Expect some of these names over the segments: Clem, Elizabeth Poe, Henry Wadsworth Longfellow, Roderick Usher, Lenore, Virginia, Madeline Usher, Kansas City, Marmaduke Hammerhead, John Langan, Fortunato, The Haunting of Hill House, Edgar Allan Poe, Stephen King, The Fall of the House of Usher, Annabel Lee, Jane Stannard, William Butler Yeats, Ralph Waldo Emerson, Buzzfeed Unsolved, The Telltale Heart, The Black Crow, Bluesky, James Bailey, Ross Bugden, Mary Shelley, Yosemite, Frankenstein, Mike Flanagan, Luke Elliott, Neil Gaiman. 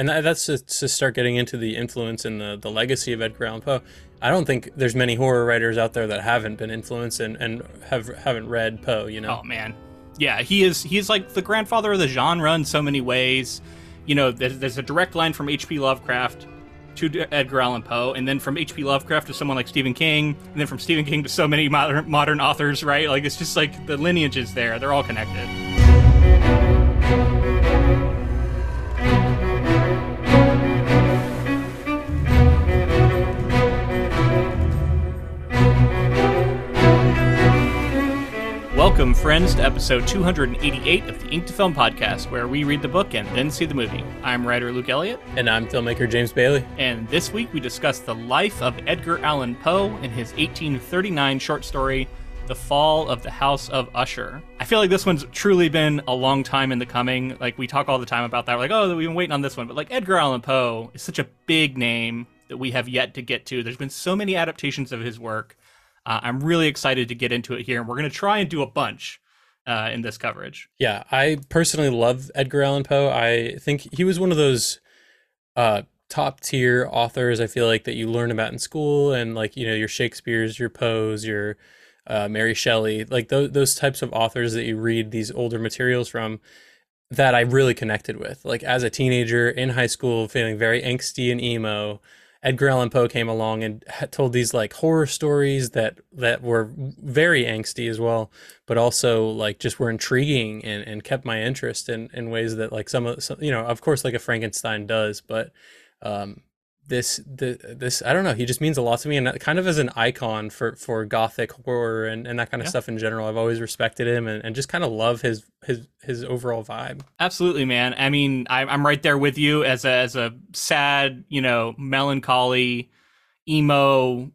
And that's to start getting into the influence and the legacy of Edgar Allan Poe. I don't think there's many horror writers out there that haven't been influenced and haven't read Poe, you know? Oh, man. Yeah, he's like the grandfather of the genre in so many ways. You know, there's a direct line from H.P. Lovecraft to Edgar Allan Poe, and then from H.P. Lovecraft to someone like Stephen King, and then from Stephen King to so many modern authors, right? Like, it's just like the lineage is there. They're all connected. Welcome, friends, to episode 288 of the Ink to Film podcast, where we read the book and then see the movie. I'm writer Luke Elliott. And I'm filmmaker James Bailey. And this week we discuss the life of Edgar Allan Poe in his 1839 short story, The Fall of the House of Usher. I feel like this one's truly been a long time in the coming. Like, we talk all the time about that. We're like, oh, we've been waiting on this one. But, like, Edgar Allan Poe is such a big name that we have yet to get to. There's been so many adaptations of his work. I'm really excited to get into it here, and we're going to try and do a bunch in this coverage. Yeah, I personally love Edgar Allan Poe. I think he was one of those top-tier authors, I feel like, that you learn about in school, and, like, you know, your Shakespeare's, your Poe's, your Mary Shelley, like those types of authors that you read these older materials from that I really connected with. Like, as a teenager in high school, feeling very angsty and emo, Edgar Allan Poe came along and told these, like, horror stories that were very angsty as well, but also, like, just were intriguing and kept my interest in ways that, like, you know, of course, like a Frankenstein does, but this I don't know, he just means a lot to me, and kind of as an icon for gothic horror and that kind of stuff in general. I've always respected him and just kind of love his overall vibe. Absolutely, man. I mean, I'm right there with you as a sad, you know, melancholy emo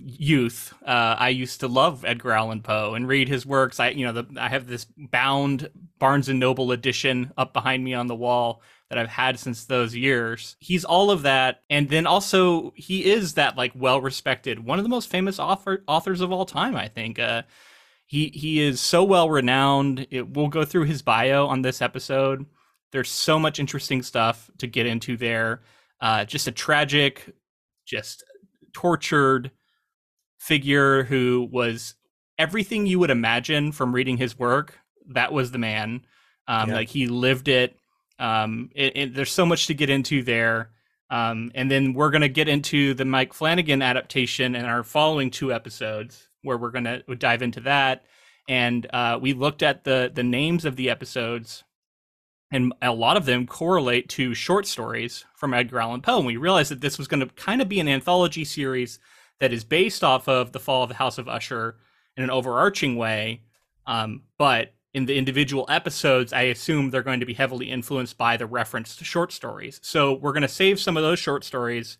youth. I used to love Edgar Allan Poe and read his works. I have this bound Barnes and Noble edition up behind me on the wall that I've had since those years. He's all of that, and then also he is that, like, well-respected, one of the most famous authors of all time, I think. He is so well-renowned. We'll go through his bio on this episode. There's so much interesting stuff to get into there. Just a tragic, just tortured figure who was everything you would imagine from reading his work. That was the man. Like, he lived it. There's so much to get into there. And then we're going to get into the Mike Flanagan adaptation in our following two episodes, where we're going to dive into that. And we looked at the names of the episodes, and a lot of them correlate to short stories from Edgar Allan Poe. And we realized that this was going to kind of be an anthology series that is based off of The Fall of the House of Usher in an overarching way. But in the individual episodes, I assume they're going to be heavily influenced by the reference to short stories. So we're going to save some of those short stories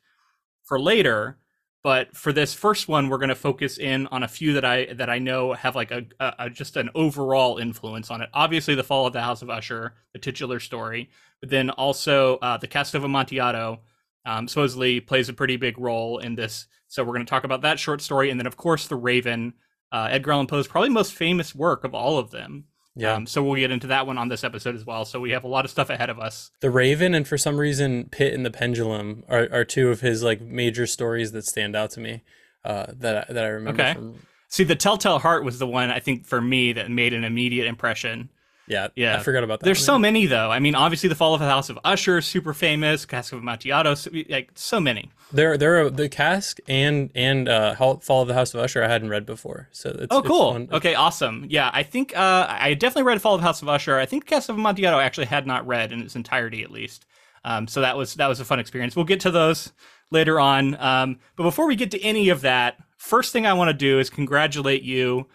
for later. But for this first one, we're going to focus in on a few that I know have, like, a just an overall influence on it. Obviously, The Fall of the House of Usher, the titular story, but then also The Cask of Amontillado supposedly plays a pretty big role in this. So we're going to talk about that short story. And then, of course, The Raven, Edgar Allan Poe's probably most famous work of all of them. Yeah. So we'll get into that one on this episode as well. So we have a lot of stuff ahead of us. The Raven and, for some reason, Pit and the Pendulum are two of his, like, major stories that stand out to me that I remember. Okay. See, The Telltale Heart was the one, I think, for me, that made an immediate impression. Yeah. I forgot about that. There's so many, though. I mean, obviously, The Fall of the House of Usher, super famous. Cask of Amontillado, like, so many. There are the Cask and Fall of the House of Usher I hadn't read before. So it's, oh, cool. It's one, okay, awesome. Yeah, I think I definitely read Fall of the House of Usher. I think Cask of Amontillado I actually had not read in its entirety, at least. So that was a fun experience. We'll get to those later on. But before we get to any of that, first thing I want to do is congratulate you.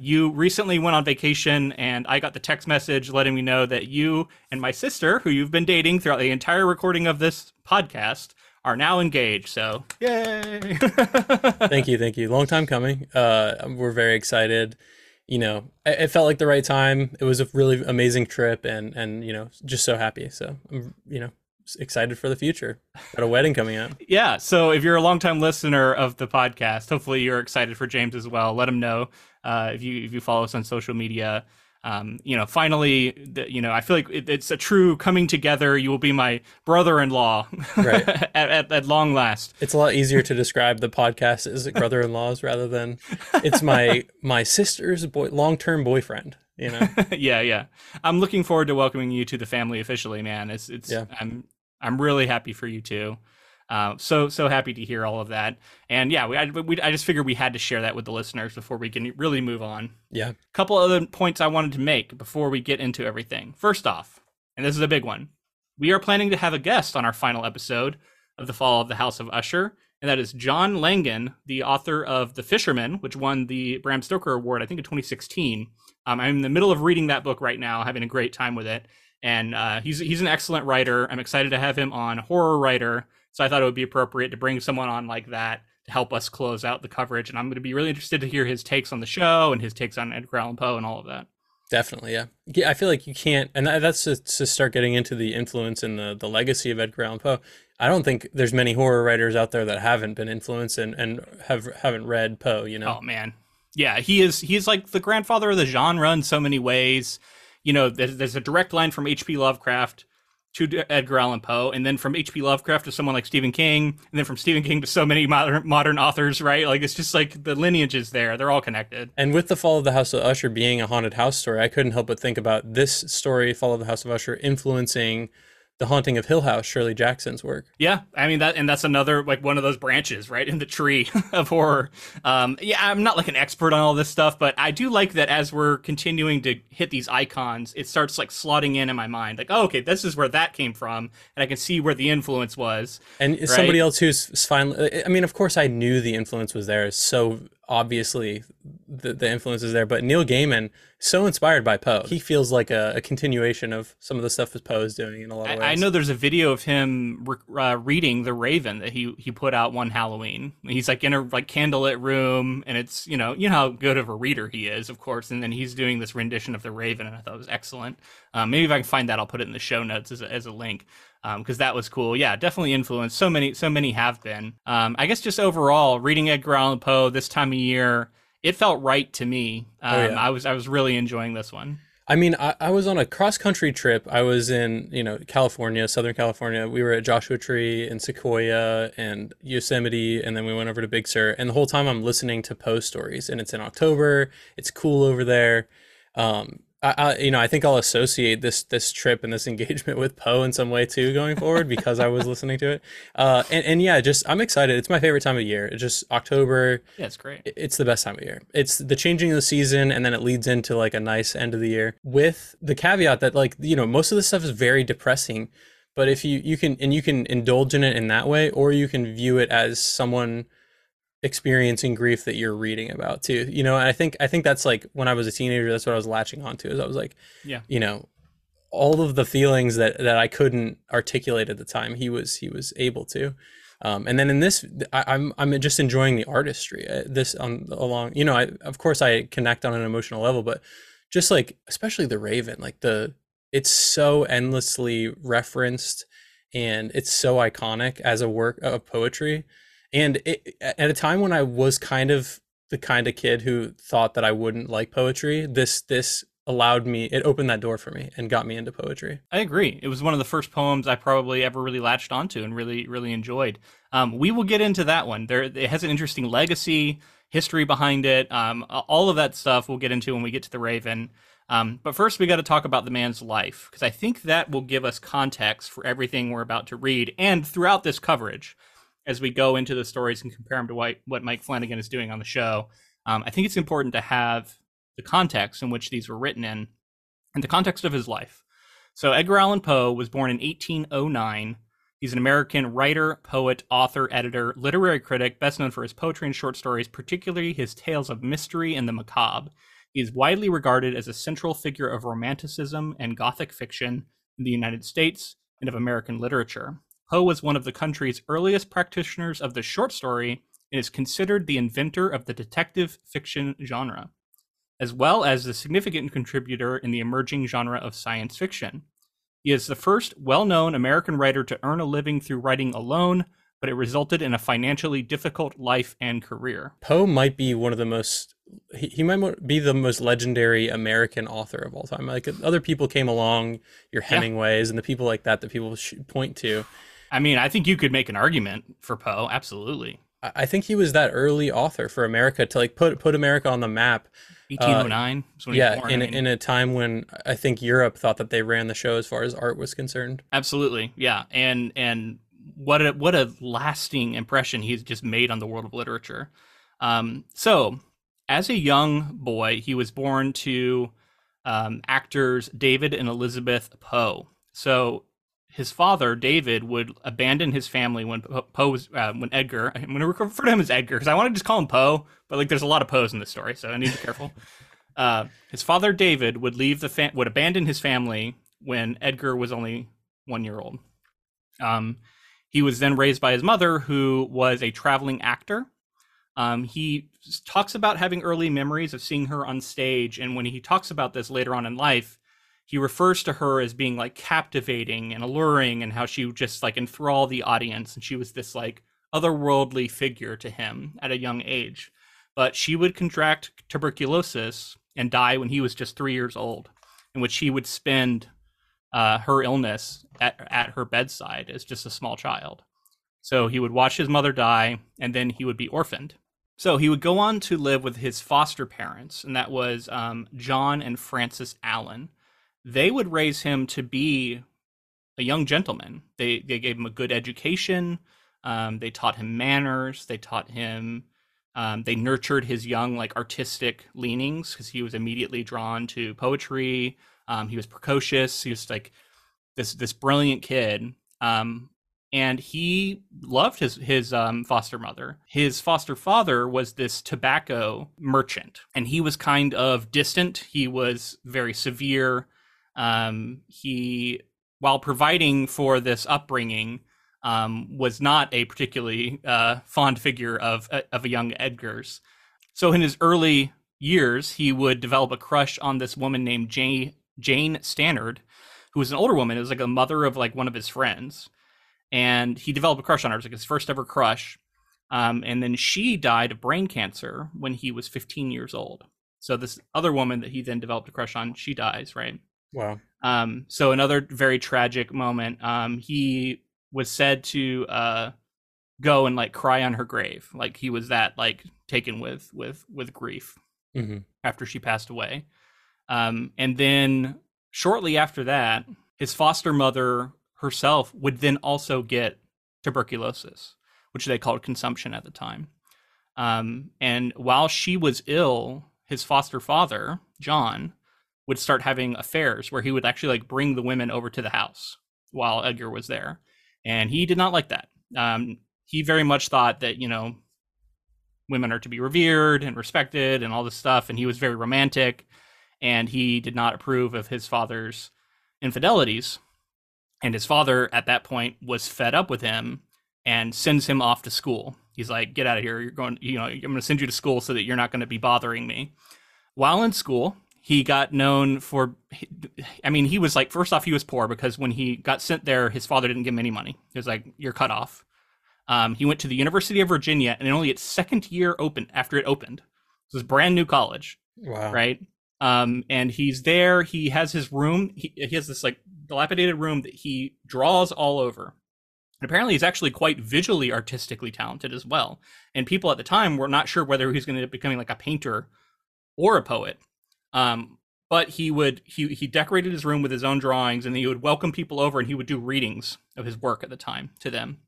You recently went on vacation, and I got the text message letting me know that you and my sister, who you've been dating throughout the entire recording of this podcast, are now engaged. So, yay! Thank you. Long time coming. We're very excited. You know, it felt like the right time. It was a really amazing trip, and you know, just so happy. So, you know, excited for the future. Got a wedding coming up. Yeah. So if you're a longtime listener of the podcast, hopefully you're excited for James as well. Let him know. If you follow us on social media, Finally, I feel like it's a true coming together. You will be my brother-in-law, right? at long last. It's a lot easier to describe the podcast as brother-in-laws rather than it's my sister's long-term boyfriend. You know? Yeah. I'm looking forward to welcoming you to the family officially, man. Yeah. I'm really happy for you too. So happy to hear all of that. And yeah, I just figured we had to share that with the listeners before we can really move on. Yeah. A couple other points I wanted to make before we get into everything. First off, and this is a big one, we are planning to have a guest on our final episode of The Fall of the House of Usher, and that is John Langan, the author of The Fisherman, which won the Bram Stoker Award, I think, in 2016. I'm in the middle of reading that book right now, having a great time with it. And he's an excellent writer. I'm excited to have him on, horror writer. So I thought it would be appropriate to bring someone on like that to help us close out the coverage. And I'm going to be really interested to hear his takes on the show and his takes on Edgar Allan Poe and all of that. Definitely, yeah. I feel like you can't, and that's to start getting into the influence and the legacy of Edgar Allan Poe. I don't think there's many horror writers out there that haven't been influenced and haven't read Poe, you know? Oh, man. Yeah, he's like the grandfather of the genre in so many ways. You know, there's a direct line from H.P. Lovecraft to Edgar Allan Poe, and then from H.P. Lovecraft to someone like Stephen King, and then from Stephen King to so many modern authors, right? Like, it's just like the lineage is there. They're all connected. And with The Fall of the House of Usher being a haunted house story, I couldn't help but think about this story, Fall of the House of Usher, influencing The Haunting of Hill House, Shirley Jackson's work. Yeah, I mean, that's another, like, one of those branches, right, in the tree of horror. Yeah, I'm not like an expert on all this stuff, but I do like that as we're continuing to hit these icons, it starts like slotting in my mind, like, oh, okay, this is where that came from, and I can see where the influence was. And right? Somebody else who's finally, I mean, of course I knew the influence was there, so obviously the influence is there, but Neil Gaiman, so inspired by Poe. He feels like a continuation of some of the stuff that Poe is doing in a lot of ways. I know there's a video of him reading The Raven that he put out one Halloween. He's like in a like candlelit room, and it's, you know how good of a reader he is, of course, and then he's doing this rendition of The Raven, and I thought it was excellent. Maybe if I can find that, I'll put it in the show notes as a link. Because that was cool. Yeah, definitely influenced. So many have been. I guess just overall, reading Edgar Allan Poe this time of year, it felt right to me. I was really enjoying this one. I mean, I was on a cross-country trip. I was in, California, Southern California. We were at Joshua Tree and Sequoia and Yosemite, and then we went over to Big Sur. And the whole time I'm listening to Poe stories, and it's in October. It's cool over there. I think I'll associate this trip and this engagement with Poe in some way too going forward because I was listening to it. I'm excited. It's my favorite time of year. It's just October. Yeah, it's great. It's the best time of year. It's the changing of the season, and then it leads into like a nice end of the year with the caveat that most of this stuff is very depressing, but if you can indulge in it in that way, or you can view it as someone experiencing grief that you're reading about too, and I think that's like when I was a teenager, that's what I was latching onto, is I was like, yeah, all of the feelings that I couldn't articulate at the time, he was able to, and then in this I'm just enjoying the artistry, of course I connect on an emotional level, but just like especially The Raven, like it's so endlessly referenced and it's so iconic as a work of poetry. And at a time when I was kind of the kind of kid who thought that I wouldn't like poetry, this allowed me, it opened that door for me and got me into poetry. I agree. It was one of the first poems I probably ever really latched onto and really, really enjoyed. We will get into that one. It has an interesting legacy, history behind it. All of that stuff we'll get into when we get to The Raven. But first, we got to talk about the man's life, because I think that will give us context for everything we're about to read and throughout this coverage. As we go into the stories and compare them to what Mike Flanagan is doing on the show, I think it's important to have the context in which these were written in and the context of his life. So Edgar Allan Poe was born in 1809. He's an American writer, poet, author, editor, literary critic, best known for his poetry and short stories, particularly his tales of mystery and the macabre. He is widely regarded as a central figure of Romanticism and Gothic fiction in the United States and of American literature. Poe was one of the country's earliest practitioners of the short story and is considered the inventor of the detective fiction genre, as well as a significant contributor in the emerging genre of science fiction. He is the first well-known American writer to earn a living through writing alone but it resulted in a financially difficult life and career. Poe might be one of the most, he might be the most legendary American author of all time. Like, other people came along, your Hemingways and the people like that people should point to. I mean, I think you could make an argument for Poe, absolutely. I think he was that early author for America to like put America on the map. 1809. Yeah, in a time when I think Europe thought that they ran the show as far as art was concerned. Absolutely, yeah, and what a lasting impression he's just made on the world of literature. So, as a young boy, he was born to actors David and Elizabeth Poe. So his father, David, would abandon his family when Poe was, when Edgar, I'm going to refer to him as Edgar because I want to just call him Poe, but like there's a lot of Poes in this story, so I need to be careful. His father, David, would leave would abandon his family when Edgar was only 1 year old. He was then raised by his mother, who was a traveling actor. He talks about having early memories of seeing her on stage, and when he talks about this later on in life, he refers to her as being like captivating and alluring, and how she would just like enthrall the audience. And she was this like otherworldly figure to him at a young age, but she would contract tuberculosis and die when he was just 3 years old, in which he would spend her illness at her bedside as just a small child. So he would watch his mother die, and then he would be orphaned. So he would go on to live with his foster parents, and that was John and Francis Allen. They would raise him to be a young gentleman. They gave him a good education. They taught him manners. They taught him, they nurtured his young, like, artistic leanings, because he was immediately drawn to poetry. He was precocious. He was like this brilliant kid. And he loved his foster mother. His foster father was this tobacco merchant, and he was kind of distant. He was very severe. He, while providing for this upbringing, was not a particularly fond figure of a young Edgar's. So in his early years, he would develop a crush on this woman named Jane Stannard, who was an older woman. It was like a mother of like one of his friends, and he developed a crush on her. It was like his first ever crush. And then she died of brain cancer when he was 15 years old. So this other woman that he then developed a crush on, she dies, right? Wow. So another very tragic moment. He was said to go and like cry on her grave. Like he was that like taken with grief after she passed away. And then shortly after that, his foster mother herself would then also get tuberculosis, which they called consumption at the time. And while she was ill, his foster father, John, would start having affairs where he would actually like bring the women over to the house while Edgar was there. And he did not like that. He very much thought that, you know, women are to be revered and respected and all this stuff. And he was very romantic, and he did not approve of his father's infidelities. And his father at that point was fed up with him and sends him off to school. He's like, get out of here. You're going, you know, I'm going to send you to school so that you're not going to be bothering me. While in school, he got known for, I mean, he was like, first off, he was poor because when he got sent there, his father didn't give him any money. He was like, you're cut off. He went to the University of Virginia, and only its second year opened after it opened. This was a brand new college. Wow. Right. And he's there. He has his room. He has this like dilapidated room that he draws all over. And apparently he's actually quite visually artistically talented as well. And people at the time were not sure whether he was going to end up becoming like a painter or a poet. But he decorated his room with his own drawings, and he would welcome people over, and he would do readings of his work at the time to them.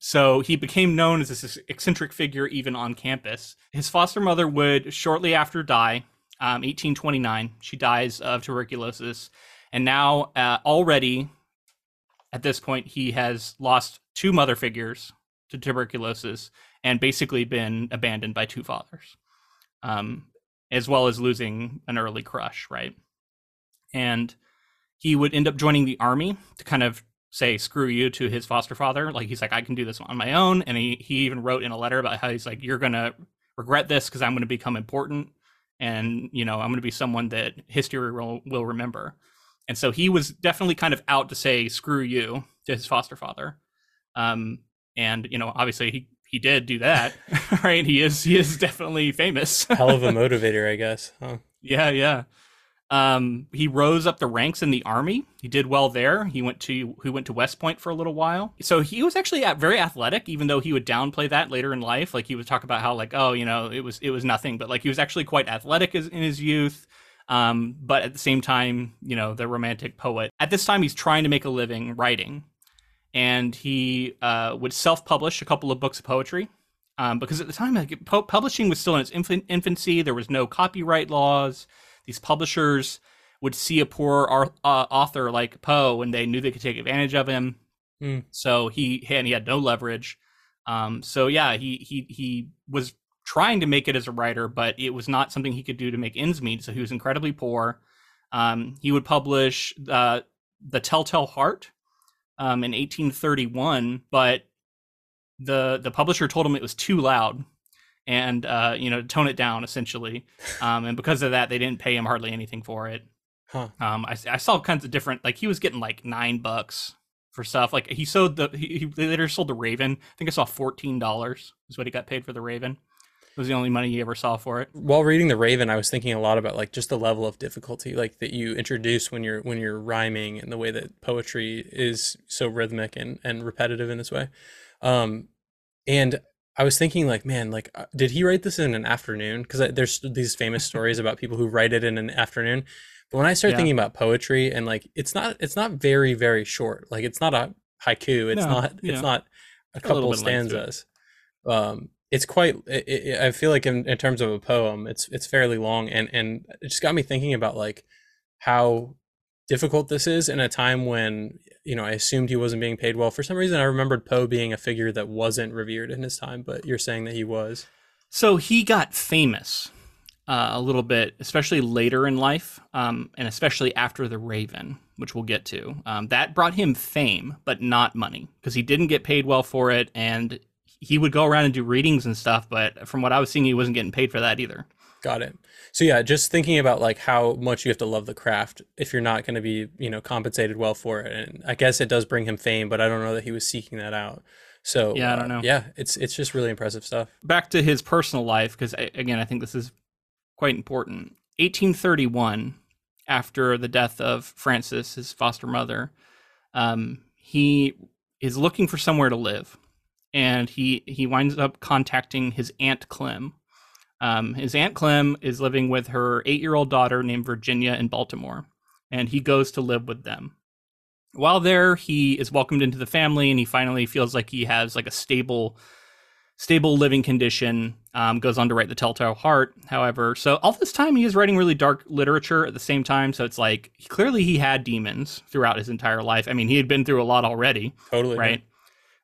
So he became known as this eccentric figure even on campus. His foster mother would shortly after die, 1829. She dies of tuberculosis. And now already at this point, he has lost two mother figures to tuberculosis and basically been abandoned by two fathers. As well as losing an early crush, right? And he would end up joining the army to kind of say, screw you to his foster father. Like, he's like, I can do this on my own. And he even wrote in a letter about how he's like, you're going to regret this because I'm going to become important. And, you know, I'm going to be someone that history will remember. And so he was definitely kind of out to say, screw you to his foster father. And, you know, obviously he did do that, right? He is definitely famous. Hell of a motivator, I guess. Huh? Yeah, yeah. He rose up the ranks in the army. He did well there. He went to West Point for a little while. So he was actually very athletic, even though he would downplay that later in life. Like he would talk about how like, oh, you know, it was nothing, but like he was actually quite athletic in his youth. But at the same time, you know, the romantic poet. At this time, he's trying to make a living writing, and he would self-publish a couple of books of poetry. Because at the time, like, publishing was still in its infancy. There was no copyright laws. These publishers would see a poor author like Poe, and they knew they could take advantage of him. Mm. So he had no leverage. He was trying to make it as a writer, but it was not something he could do to make ends meet. So he was incredibly poor. He would publish The Telltale Heart in 1831, but the publisher told him it was too loud. And, tone it down, essentially. And because of that, they didn't pay him hardly anything for it. Huh. I saw kinds of different, like, he was getting, like, $9 for stuff. Like, they later sold The Raven. I think I saw $14 is what he got paid for The Raven. It was the only money he ever saw for it. While reading The Raven, I was thinking a lot about, like, just the level of difficulty, like, that you introduce when you're rhyming and the way that poetry is so rhythmic and repetitive in this way. And I was thinking, like, man, like, did he write this in an afternoon? Because there's these famous stories about people who write it in an afternoon. But when I start thinking about poetry and, like, it's not very, very short. Like, it's not a haiku. It's not a couple stanzas. It's quite, I feel like in terms of a poem, it's fairly long. And it just got me thinking about, like, how difficult this is in a time when, you know, I assumed he wasn't being paid well. For some reason, I remembered Poe being a figure that wasn't revered in his time, but you're saying that he was. So he got famous a little bit, especially later in life, and especially after The Raven, which we'll get to. That brought him fame, but not money, because he didn't get paid well for it, and he would go around and do readings and stuff, but from what I was seeing, he wasn't getting paid for that either. Got it. So yeah, just thinking about like how much you have to love the craft if you're not going to be, you know, compensated well for it. And I guess it does bring him fame, but I don't know that he was seeking that out. So yeah, I don't know. Yeah, it's just really impressive stuff. Back to his personal life, because again, I think this is quite important. 1831, after the death of Francis, his foster mother, he is looking for somewhere to live, and he winds up contacting his aunt Clem. His aunt Clem is living with her 8-year-old daughter named Virginia in Baltimore, and he goes to live with them. While there, he is welcomed into the family, and he finally feels like he has like a stable living condition. Goes on to write The Telltale Heart, however. So all this time, he is writing really dark literature at the same time. So it's like clearly he had demons throughout his entire life. I mean, he had been through a lot already. Totally right. Yeah.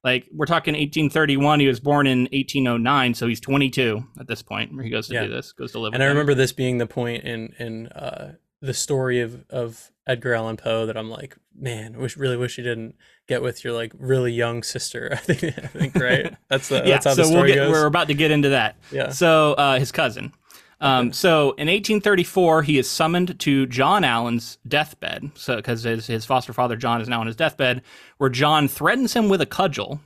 Like, we're talking 1831, he was born in 1809, so he's 22 at this point where he goes to do this, goes to live with him. And I remember this being the point in the story of Edgar Allan Poe that I'm like, man, I really wish you didn't get with your, like, really young sister, I think right? That's how the story goes. We're about to get into that. Yeah. So, his cousin. So in 1834, he is summoned to John Allen's deathbed, so because his foster father, John, is now on his deathbed, where John threatens him with a cudgel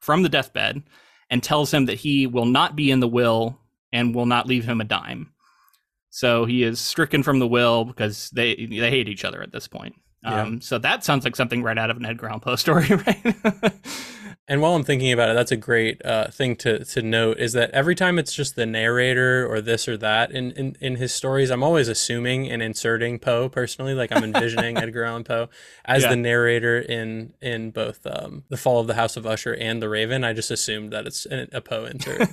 from the deathbed and tells him that he will not be in the will and will not leave him a dime. So he is stricken from the will because they hate each other at this point. Yeah. So that sounds like something right out of an Edgar Allan Poe story, right? And while I'm thinking about it, that's a great thing to note is that every time it's just the narrator or this or that in his stories, I'm always assuming and inserting Poe personally, like I'm envisioning Edgar Allan Poe as the narrator in both The Fall of the House of Usher and The Raven. I just assumed that it's a Poe insert.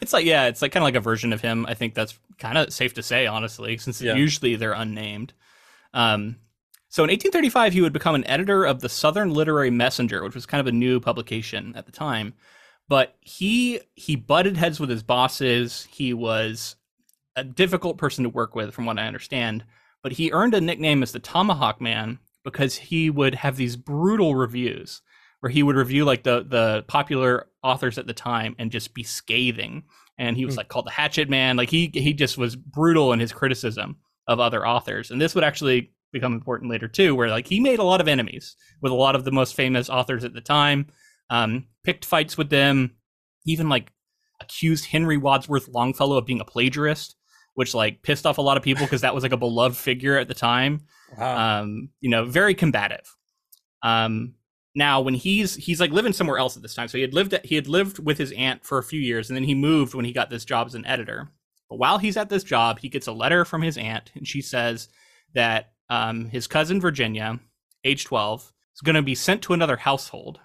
It's like kind of like a version of him. I think that's kind of safe to say, honestly, since usually they're unnamed. So in 1835, he would become an editor of the Southern Literary Messenger, which was kind of a new publication at the time. But he butted heads with his bosses. He was a difficult person to work with, from what I understand. But he earned a nickname as the Tomahawk Man because he would have these brutal reviews where he would review like the popular authors at the time and just be scathing. And he was like called the Hatchet Man. Like he just was brutal in his criticism of other authors. And this would actually become important later too, where like he made a lot of enemies with a lot of the most famous authors at the time. picked fights with them, even like accused Henry Wadsworth Longfellow of being a plagiarist, which like pissed off a lot of people because that was like a beloved figure at the time. Wow. You know, very combative. Now when he's like living somewhere else at this time. So he had lived with his aunt for a few years, and then he moved when he got this job as an editor. But while he's at this job, he gets a letter from his aunt, and she says that his cousin Virginia, age 12, is going to be sent to another household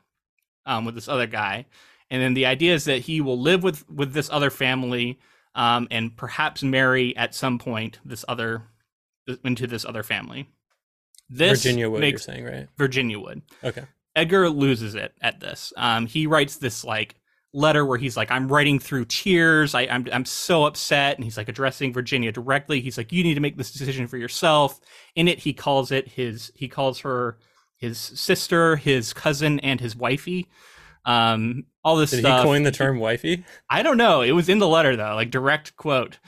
with this other guy. And then the idea is that he will live with this other family and perhaps marry at some point into this other family. This Virginia Wood, you're saying, right? Virginia Wood. Okay. Edgar loses it at this. He writes this like letter where he's like, I'm writing through tears. I'm so upset. And he's like addressing Virginia directly. He's like, you need to make this decision for yourself. In it, he calls her his sister, his cousin, and his wifey. All this stuff. Did he coin the term wifey? I don't know. It was in the letter though, like direct quote.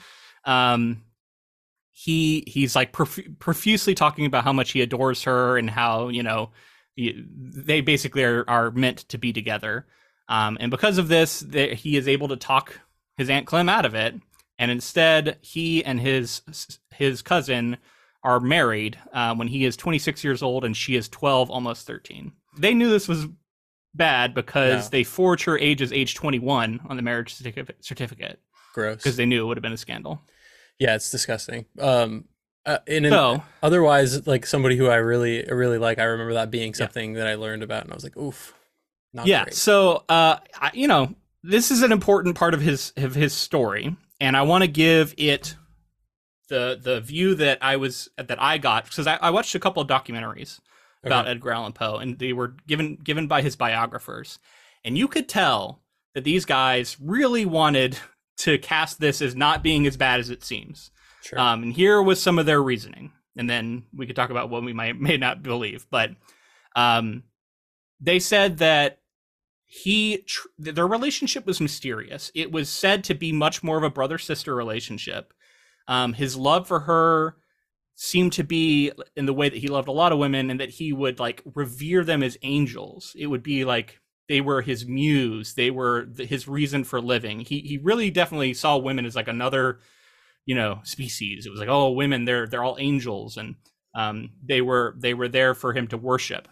He's like profusely talking about how much he adores her and how, you know, they basically are meant to be together. And because of this, he is able to talk his Aunt Clem out of it. And instead, he and his cousin are married when he is 26 years old and she is 12, almost 13. They knew this was bad because they forged her age as age 21 on the marriage certificate. Gross. Because they knew it would have been a scandal. Yeah, it's disgusting. Otherwise, like somebody who I really like, I remember that being something that I learned about, and I was like, oof. Not great. So, you know, this is an important part of his story, and I want to give it the view that I got because I watched a couple of documentaries about Edgar Allan Poe, and they were given by his biographers, and you could tell that these guys really wanted to cast this as not being as bad as it seems. Sure. And here was some of their reasoning, and then we could talk about what we may not believe, but they said that their relationship was mysterious. It was said to be much more of a brother-sister relationship. His love for her seemed to be in the way that he loved a lot of women, and that he would like revere them as angels. It would be like they were his muse. They were his reason for living. He really definitely saw women as like another, you know, species. It was like, oh, women, they're all angels, and they were there for him to worship.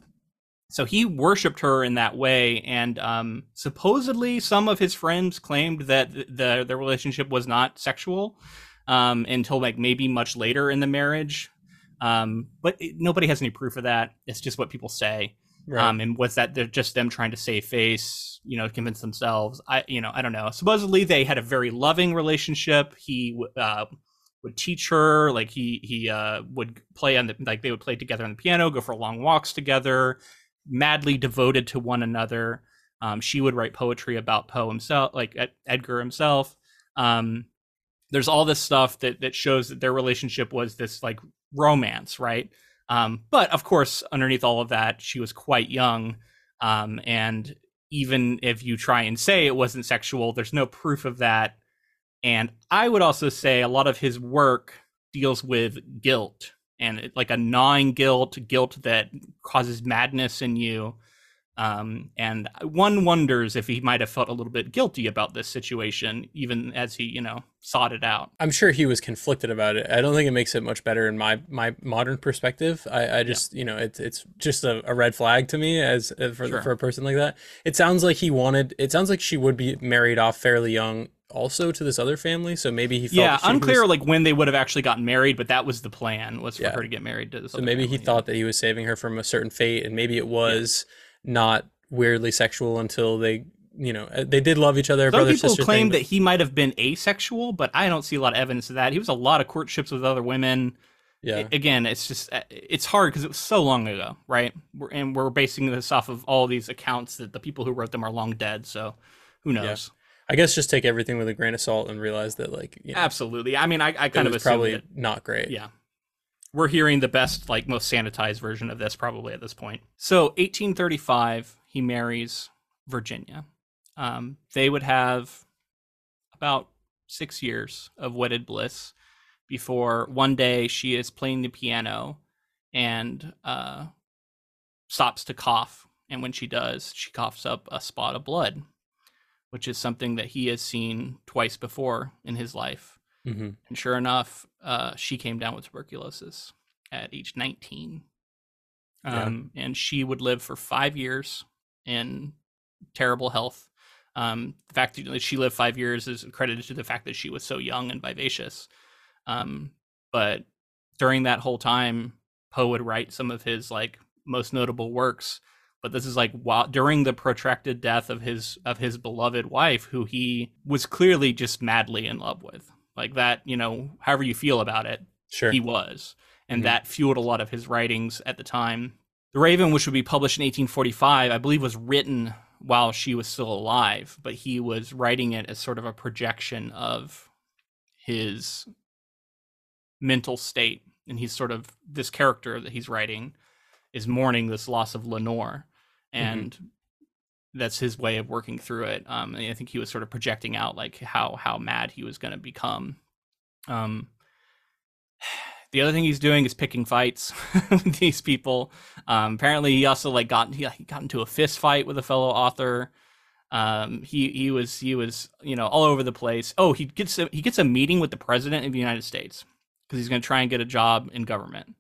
So he worshipped her in that way, and supposedly some of his friends claimed that their relationship was not sexual until like maybe much later in the marriage. But nobody has any proof of that. It's just what people say. Right. And was that they're just them trying to save face, you know, convince themselves? I don't know. Supposedly they had a very loving relationship. He would teach her, like he would play on they would play together on the piano, go for long walks together. Madly devoted to one another. She would write poetry about Poe himself, like Edgar himself. There's all this stuff that shows that their relationship was this like romance, right? But of course, underneath all of that, she was quite young. And even if you try and say it wasn't sexual, there's no proof of that. And I would also say a lot of his work deals with guilt. And it, like a gnawing guilt that causes madness in you. And one wonders if he might have felt a little bit guilty about this situation, even as he, you know, sought it out. I'm sure he was conflicted about it. I don't think it makes it much better in my modern perspective. I just, you know, it's just a red flag to me as for a person like that. It sounds like she would be married off fairly young also to this other family, so maybe he felt unclear like when they would have actually gotten married, but that was the plan, was for her to get married to this so other maybe family. He thought that he was saving her from a certain fate, and maybe it was not weirdly sexual until they, you know, they did love each other. Some brother people sister claim that he might have been asexual, but I don't see a lot of evidence of that. He was a lot of courtships with other women. Again, it's just, it's hard because it was so long ago, right? We're basing this off of all these accounts that the people who wrote them are long dead, so who knows. I guess just take everything with a grain of salt and realize that, like, you know, absolutely. I mean, I kind of assume probably that, not great. Yeah, we're hearing the best, like, most sanitized version of this probably at this point. So, 1835, he marries Virginia. They would have about 6 years of wedded bliss before one day she is playing the piano and stops to cough. And when she does, she coughs up a spot of blood, which is something that he has seen twice before in his life. Mm-hmm. And sure enough, she came down with tuberculosis at age 19. And she would live for 5 years in terrible health. The fact that she lived 5 years is credited to the fact that she was so young and vivacious. But during that whole time, Poe would write some of his like most notable works. But this is like while during the protracted death of his beloved wife, who he was clearly just madly in love with. Like that, you know, however you feel about it, sure, he was. And mm-hmm. that fueled a lot of his writings at the time. The Raven, which would be published in 1845, I believe was written while she was still alive, but he was writing it as sort of a projection of his mental state. And he's sort of, this character that he's writing is mourning this loss of Lenore. And mm-hmm. that's his way of working through it. And I think he was sort of projecting out like how mad he was going to become. The other thing he's doing is picking fights with these people. Apparently, he also like got into a fist fight with a fellow author. He was you know all over the place. Oh, he gets a meeting with the president of the United States because he's going to try and get a job in government.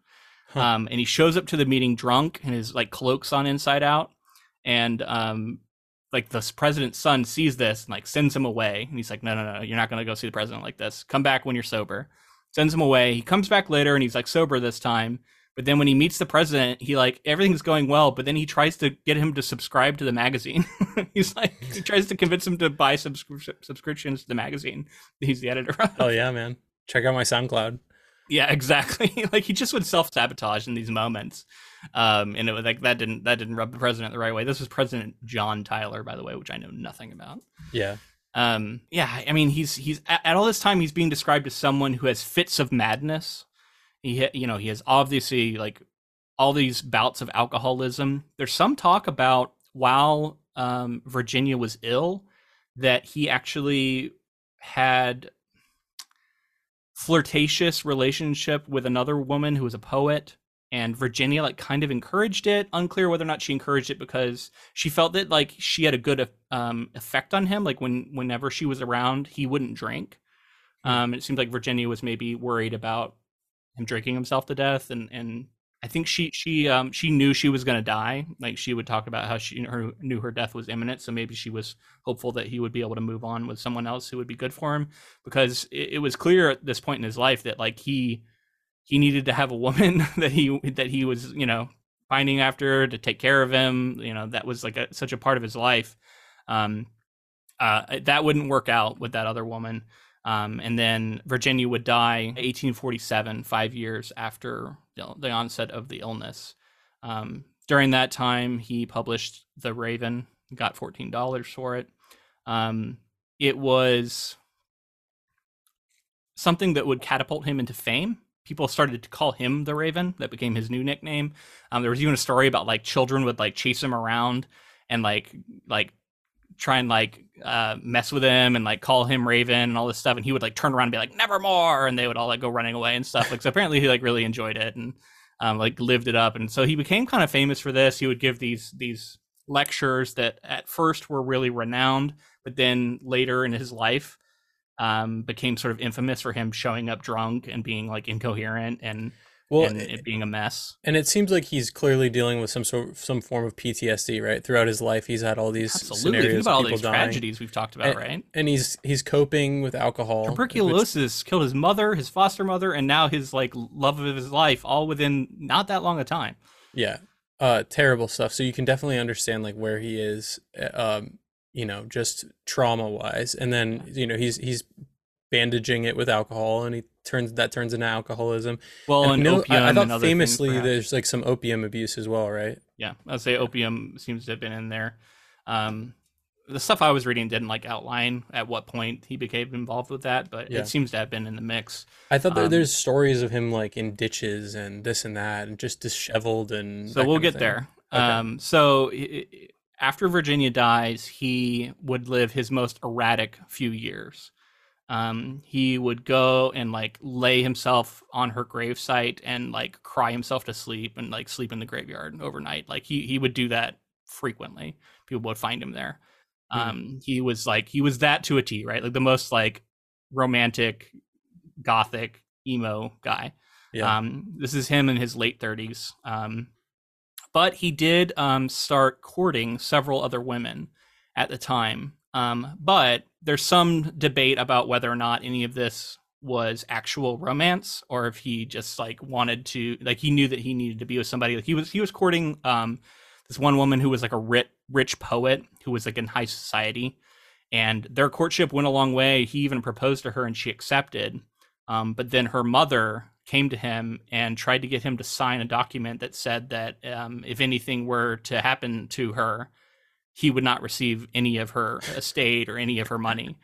Huh. And he shows up to the meeting drunk and his like cloak's on inside out. And like the president's son sees this and like sends him away. And he's like, no, you're not going to go see the president like this. Come back when you're sober. Sends him away. He comes back later and he's like sober this time. But then when he meets the president, he like everything's going well. But then he tries to get him to subscribe to the magazine. He's like, he tries to convince him to buy subscriptions to the magazine. He's the editor of. Oh, yeah, man. Check out my SoundCloud. Yeah, exactly. Like he just would self-sabotage in these moments. And it was like that didn't rub the president the right way. This was President John Tyler, by the way, which I know nothing about. Yeah. I mean, he's at all this time, he's being described as someone who has fits of madness. He has obviously like all these bouts of alcoholism. There's some talk about while Virginia was ill, that he actually had flirtatious relationship with another woman who was a poet. And Virginia like kind of encouraged it. Unclear whether or not she encouraged it because she felt that like she had a good effect on him. Like whenever she was around, he wouldn't drink. It seemed like Virginia was maybe worried about him drinking himself to death. And I think she knew she was going to die. Like she would talk about how she knew her death was imminent. So maybe she was hopeful that he would be able to move on with someone else who would be good for him. Because it was clear at this point in his life that like he needed to have a woman that he was, you know, finding after to take care of him. You know, that was like such a part of his life. That wouldn't work out with that other woman. And then Virginia would die in 1847, 5 years after the onset of the illness. During that time, he published The Raven, got $14 for it. It was something that would catapult him into fame. People started to call him the Raven. That became his new nickname. There was even a story about like children would like chase him around and like try and like mess with him and like call him Raven and all this stuff. And he would like turn around and be like nevermore, and they would all like go running away and stuff. Like so, apparently he like really enjoyed it and like lived it up. And so he became kind of famous for this. He would give these lectures that at first were really renowned, but then later in his life. Became sort of infamous for him showing up drunk and being like incoherent and it being a mess. And it seems like he's clearly dealing with some form of PTSD, right? Throughout his life, he's had all these scenarios, think about all these tragedies we've talked about, right? And he's coping with alcohol. Tuberculosis killed his mother, his foster mother, and now his like love of his life, all within not that long a time. Yeah, terrible stuff. So you can definitely understand like where he is. You know, just trauma wise. And then, you know, he's bandaging it with alcohol and that turns into alcoholism. Well, and opium, I thought famously there's like some opium abuse as well, right? Yeah, I'd say opium seems to have been in there. The stuff I was reading didn't like outline at what point he became involved with that, but it seems to have been in the mix. I thought there's stories of him like in ditches and this and that and just disheveled and. So we'll get there. Okay. After Virginia dies, he would live his most erratic few years. He would go and like lay himself on her gravesite and like cry himself to sleep and like sleep in the graveyard overnight. Like he would do that frequently. People would find him there. He was that to a T, right? Like the most like romantic, gothic, emo guy. Yeah. This is him in his late 30s. But he did start courting several other women at the time. But there's some debate about whether or not any of this was actual romance or if he just like wanted to, like he knew that he needed to be with somebody. Like he was courting this one woman who was like a rich poet who was like in high society, and their courtship went a long way. He even proposed to her and she accepted. But then her mother came to him and tried to get him to sign a document that said that if anything were to happen to her, he would not receive any of her estate or any of her money.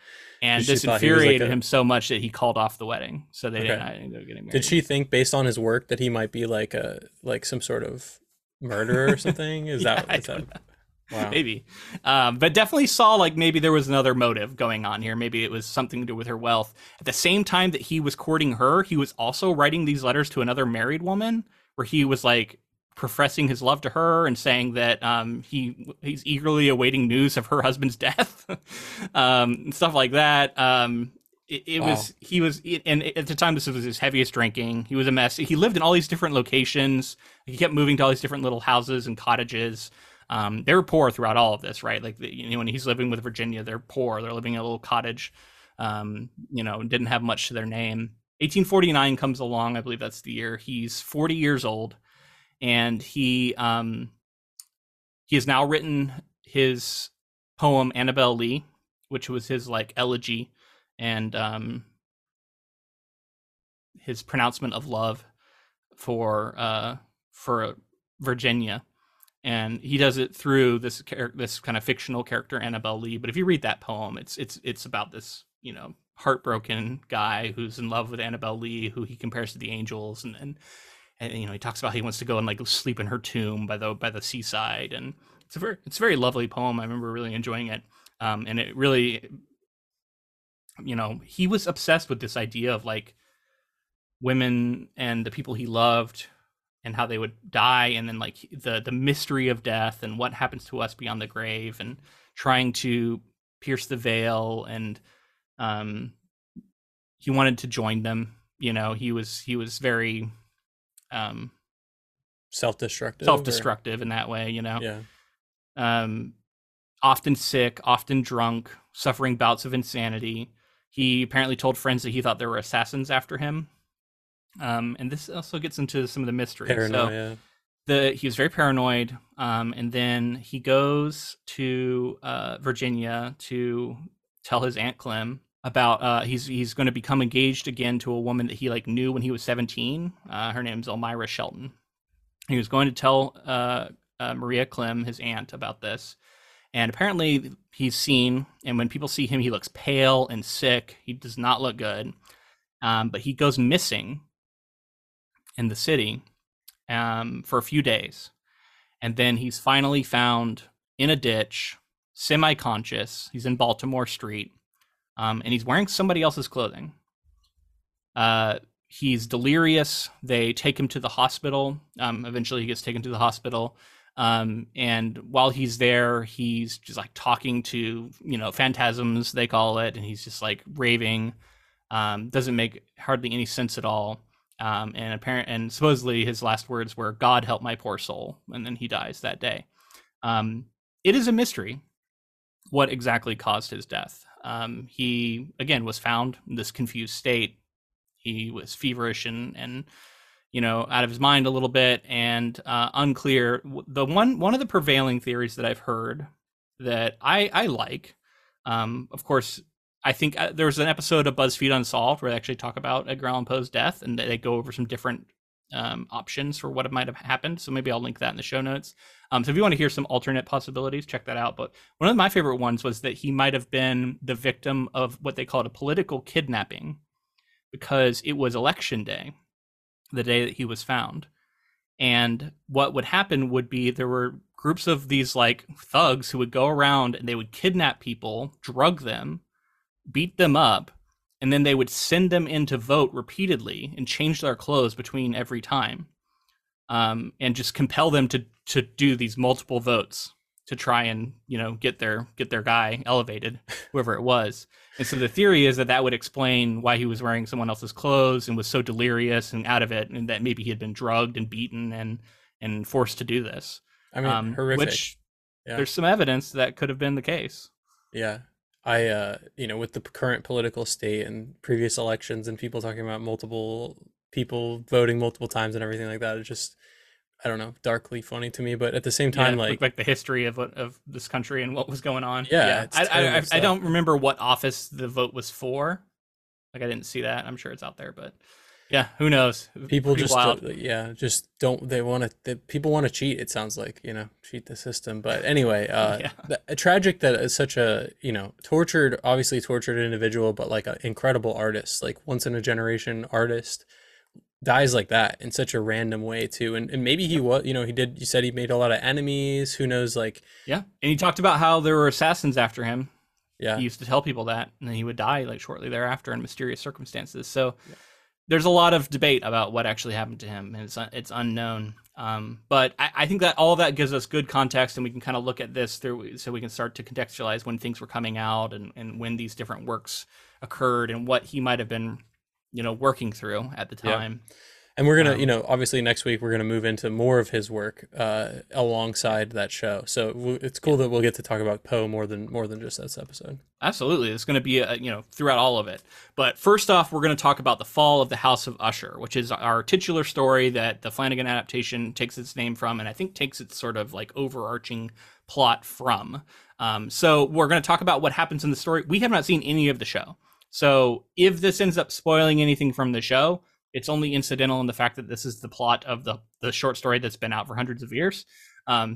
And this infuriated him so much that he called off the wedding. So they didn't end up getting married. Did she think based on his work that he might be like a, like some sort of murderer or something? Is yeah, that, is that... Wow. Maybe. But definitely saw like maybe there was another motive going on here. Maybe it was something to do with her wealth. At the same time that he was courting her, he was also writing these letters to another married woman where he was like, professing his love to her and saying that he's eagerly awaiting news of her husband's death, stuff like that. And at the time, this was his heaviest drinking. He was a mess. He lived in all these different locations. He kept moving to all these different little houses and cottages. They were poor throughout all of this, right? Like, when he's living with Virginia, they're poor. They're living in a little cottage, didn't have much to their name. 1849 comes along. I believe that's the year. He's 40 years old. And he has now written his poem Annabel Lee, which was his like elegy and his pronouncement of love for Virginia, and he does it through this kind of fictional character Annabel Lee. But if you read that poem, it's about this heartbroken guy who's in love with Annabel Lee, who he compares to the angels, and he talks about he wants to go and like sleep in her tomb by the seaside, and it's a very lovely poem. I remember really enjoying it, and it really, he was obsessed with this idea of like women and the people he loved and how they would die, and then like the mystery of death and what happens to us beyond the grave, and trying to pierce the veil, and he wanted to join them. He was very self-destructive in that way, often sick, often drunk, suffering bouts of insanity. He apparently told friends that he thought there were assassins after him, and this also gets into some of the mystery. Paranoia. So he was very paranoid, and then he goes to Virginia to tell his Aunt Clem about he's going to become engaged again to a woman that he like knew when he was 17. Her name's Elmira Shelton. He was going to tell Maria Clem, his aunt, about this, and apparently he's seen, and when people see him, he looks pale and sick. He does not look good, but he goes missing in the city for a few days, and then he's finally found in a ditch, semi-conscious. He's in Baltimore Street. And he's wearing somebody else's clothing. He's delirious. They take him to the hospital. Eventually he gets taken to the hospital. And while he's there, he's just like talking to, phantasms, they call it. And he's just like raving. Doesn't make hardly any sense at all. And supposedly his last words were, "God help my poor soul." And then he dies that day. It is a mystery what exactly caused his death. He again was found in this confused state. He was feverish and out of his mind a little bit, and unclear. The one of the prevailing theories that I've heard that I like, of course, I think there was an episode of BuzzFeed Unsolved where they actually talk about Edgar Allan Poe's death, and they go over some different options for what might have happened. So maybe I'll link that in the show notes. So if you want to hear some alternate possibilities, check that out. But one of my favorite ones was that he might have been the victim of what they called a political kidnapping, because it was election day, the day that he was found. And what would happen would be there were groups of these like thugs who would go around and they would kidnap people, drug them, beat them up, and then they would send them in to vote repeatedly and change their clothes between every time, and just compel them to do these multiple votes to try and, you know, get their guy elevated, whoever it was. And so the theory is that that would explain why he was wearing someone else's clothes and was so delirious and out of it, and that maybe he had been drugged and beaten and forced to do this. I mean, horrific. Which, yeah. There's some evidence that could have been the case. Yeah. I with the current political state and previous elections and people talking about multiple people voting multiple times and everything like that, it's just, I don't know, darkly funny to me, but at the same time, yeah, like the history of this country and what was going on. Yeah. I don't remember what office the vote was for. Like, I didn't see that. I'm sure it's out there, but yeah, who knows? People just, people want to cheat. It sounds like, you know, cheat the system. But anyway, tragic that is such a, you know, obviously tortured individual, but like an incredible artist, like once in a generation artist, dies like that in such a random way too. And maybe he was, you know, you said he made a lot of enemies, who knows, like, yeah. And he talked about how there were assassins after him. Yeah. He used to tell people that, and then he would die like shortly thereafter in mysterious circumstances. So yeah. There's a lot of debate about what actually happened to him, and it's unknown. But I think that all of that gives us good context, and we can kind of look at this through, so we can start to contextualize when things were coming out and when these different works occurred and what he might've been, you know, working through at the time. Yeah. And we're going to, obviously next week, we're going to move into more of his work alongside that show. So it's cool that we'll get to talk about Poe more than just this episode. Absolutely. It's going to be, throughout all of it. But first off, we're going to talk about The Fall of the House of Usher, which is our titular story that the Flanagan adaptation takes its name from, and I think takes its sort of like overarching plot from. So we're going to talk about what happens in the story. We have not seen any of the show. So if this ends up spoiling anything from the show, it's only incidental in the fact that this is the plot of the short story that's been out for hundreds of years.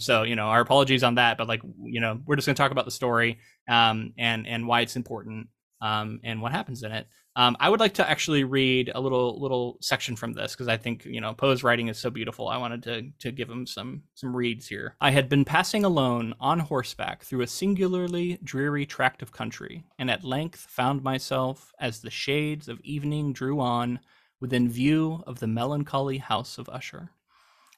So our apologies on that, but we're just going to talk about the story and why it's important and what happens in it. I would like to actually read a little section from this, because I think, Poe's writing is so beautiful. I wanted to give him some reads here. I had been passing alone on horseback through a singularly dreary tract of country, and at length found myself, as the shades of evening drew on, within view of the melancholy House of Usher.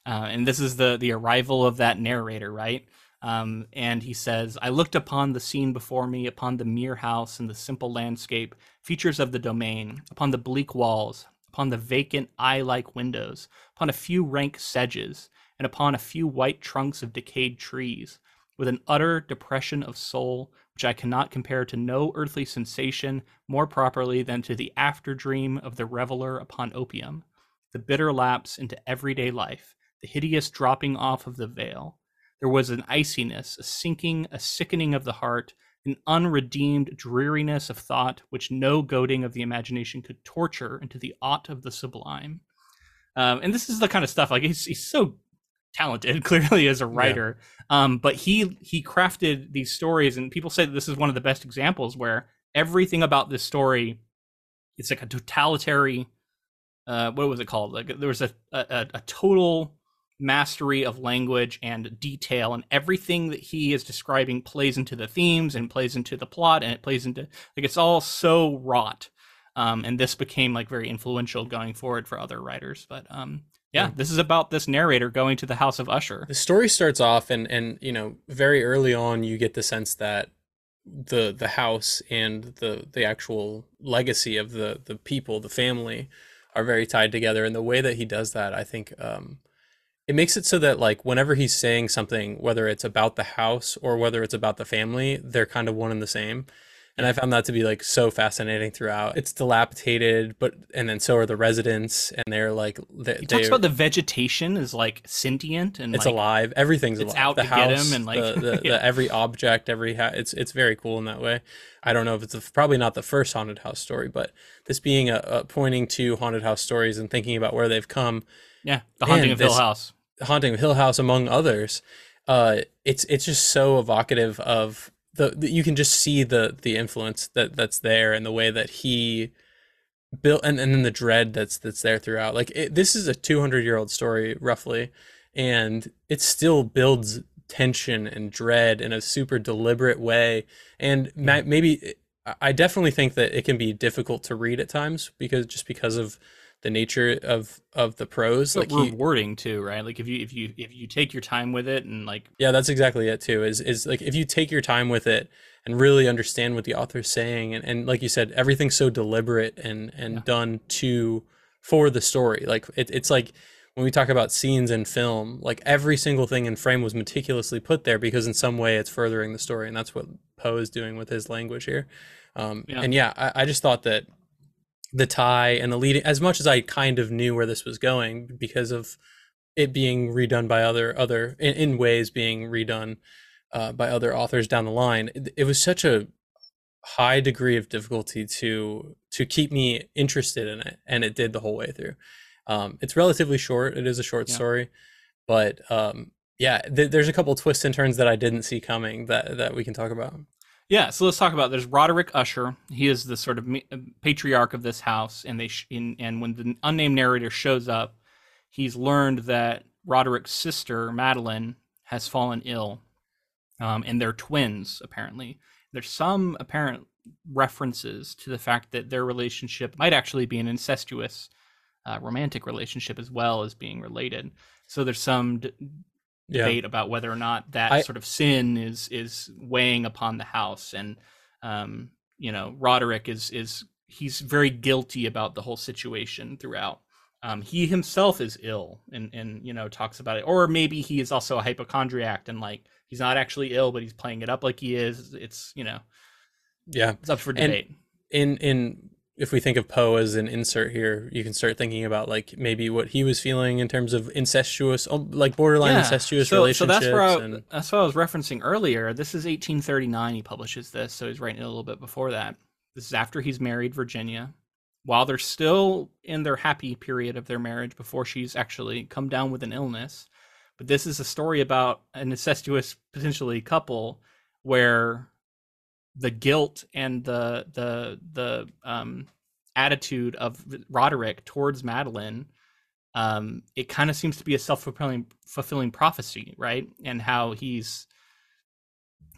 And this is the arrival of that narrator, right? And he says, I looked upon the scene before me, upon the mere house and the simple landscape, features of the domain, upon the bleak walls, upon the vacant eye-like windows, upon a few rank sedges, and upon a few white trunks of decayed trees, with an utter depression of soul, which I cannot compare to no earthly sensation more properly than to the after-dream of the reveller upon opium, the bitter lapse into everyday life, the hideous dropping off of the veil. There was an iciness, a sinking, a sickening of the heart, an unredeemed dreariness of thought, which no goading of the imagination could torture into the aught of the sublime. And this is the kind of stuff, like, he's so talented, clearly, as a writer. Yeah. But he crafted these stories, and people say that this is one of the best examples where everything about this story, it's like a totalitarian, what was it called? Like, there was a total mastery of language and detail, and everything that he is describing plays into the themes and plays into the plot, and it plays into, like, it's all so wrought. And this became like very influential going forward for other writers. But this is about this narrator going to the House of Usher. The story starts off and very early on, you get the sense that the house and the actual legacy of the people, the family, are very tied together. And the way that he does that, I think, it makes it so that, like, whenever he's saying something, whether it's about the house or whether it's about the family, they're kind of one and the same. And I found that to be, like, so fascinating throughout. It's dilapidated, and then so are the residents, and they're like, he talks about the vegetation is like sentient, and it's like, alive. Everything's alive. It's out the to house, get him, and like every object, it's very cool in that way. I don't know if it's probably not the first haunted house story, but this being a pointing to haunted house stories and thinking about where they've come. Yeah, the Haunting of Hill House. Haunting of Hill House, among others, it's just so evocative of the you can just see the influence that's there, and the way that he built, and then the dread that's there throughout. Like, this is a 200-year-old story roughly, and it still builds tension and dread in a super deliberate way. And maybe I definitely think that it can be difficult to read at times because of the nature of the prose, but like rewarding too, right? Like if you take your time with it, and like, yeah, that's exactly it too, is like if you take your time with it and really understand what the author's saying, and like you said, everything's so deliberate and yeah, done for the story. Like it's like when we talk about scenes in film, like every single thing in frame was meticulously put there because in some way it's furthering the story, and that's what Poe is doing with his language here. Yeah. And yeah, I just thought that the tie and the leading, as much as I kind of knew where this was going because of it being redone by other in ways being redone by other authors down the line, it was such a high degree of difficulty to keep me interested in it, and it did the whole way through. It's relatively short. It is a short story, but yeah, there's a couple of twists and turns that I didn't see coming that we can talk about. Yeah, so let's talk about. There's Roderick Usher. He is the sort of patriarch of this house, and when the unnamed narrator shows up, he's learned that Roderick's sister Madeline has fallen ill, and they're twins apparently. There's some apparent references to the fact that their relationship might actually be an incestuous romantic relationship as well as being related. So there's some debate about whether or not that sort of sin is weighing upon the house, and Roderick he's very guilty about the whole situation throughout. He himself is ill and talks about it, or maybe he is also a hypochondriac and like he's not actually ill but he's playing it up like he is. It's it's up for debate. And in if we think of Poe as an insert here, you can start thinking about like maybe what he was feeling in terms of incestuous, like borderline incestuous relationships. So that's what I was referencing earlier. This is 1839 he publishes this, so he's writing it a little bit before that. This is after he's married Virginia, while they're still in their happy period of their marriage before she's actually come down with an illness. But this is a story about an incestuous potentially couple where the guilt and the attitude of Roderick towards Madeline, it kind of seems to be a self-fulfilling prophecy, right? And how he's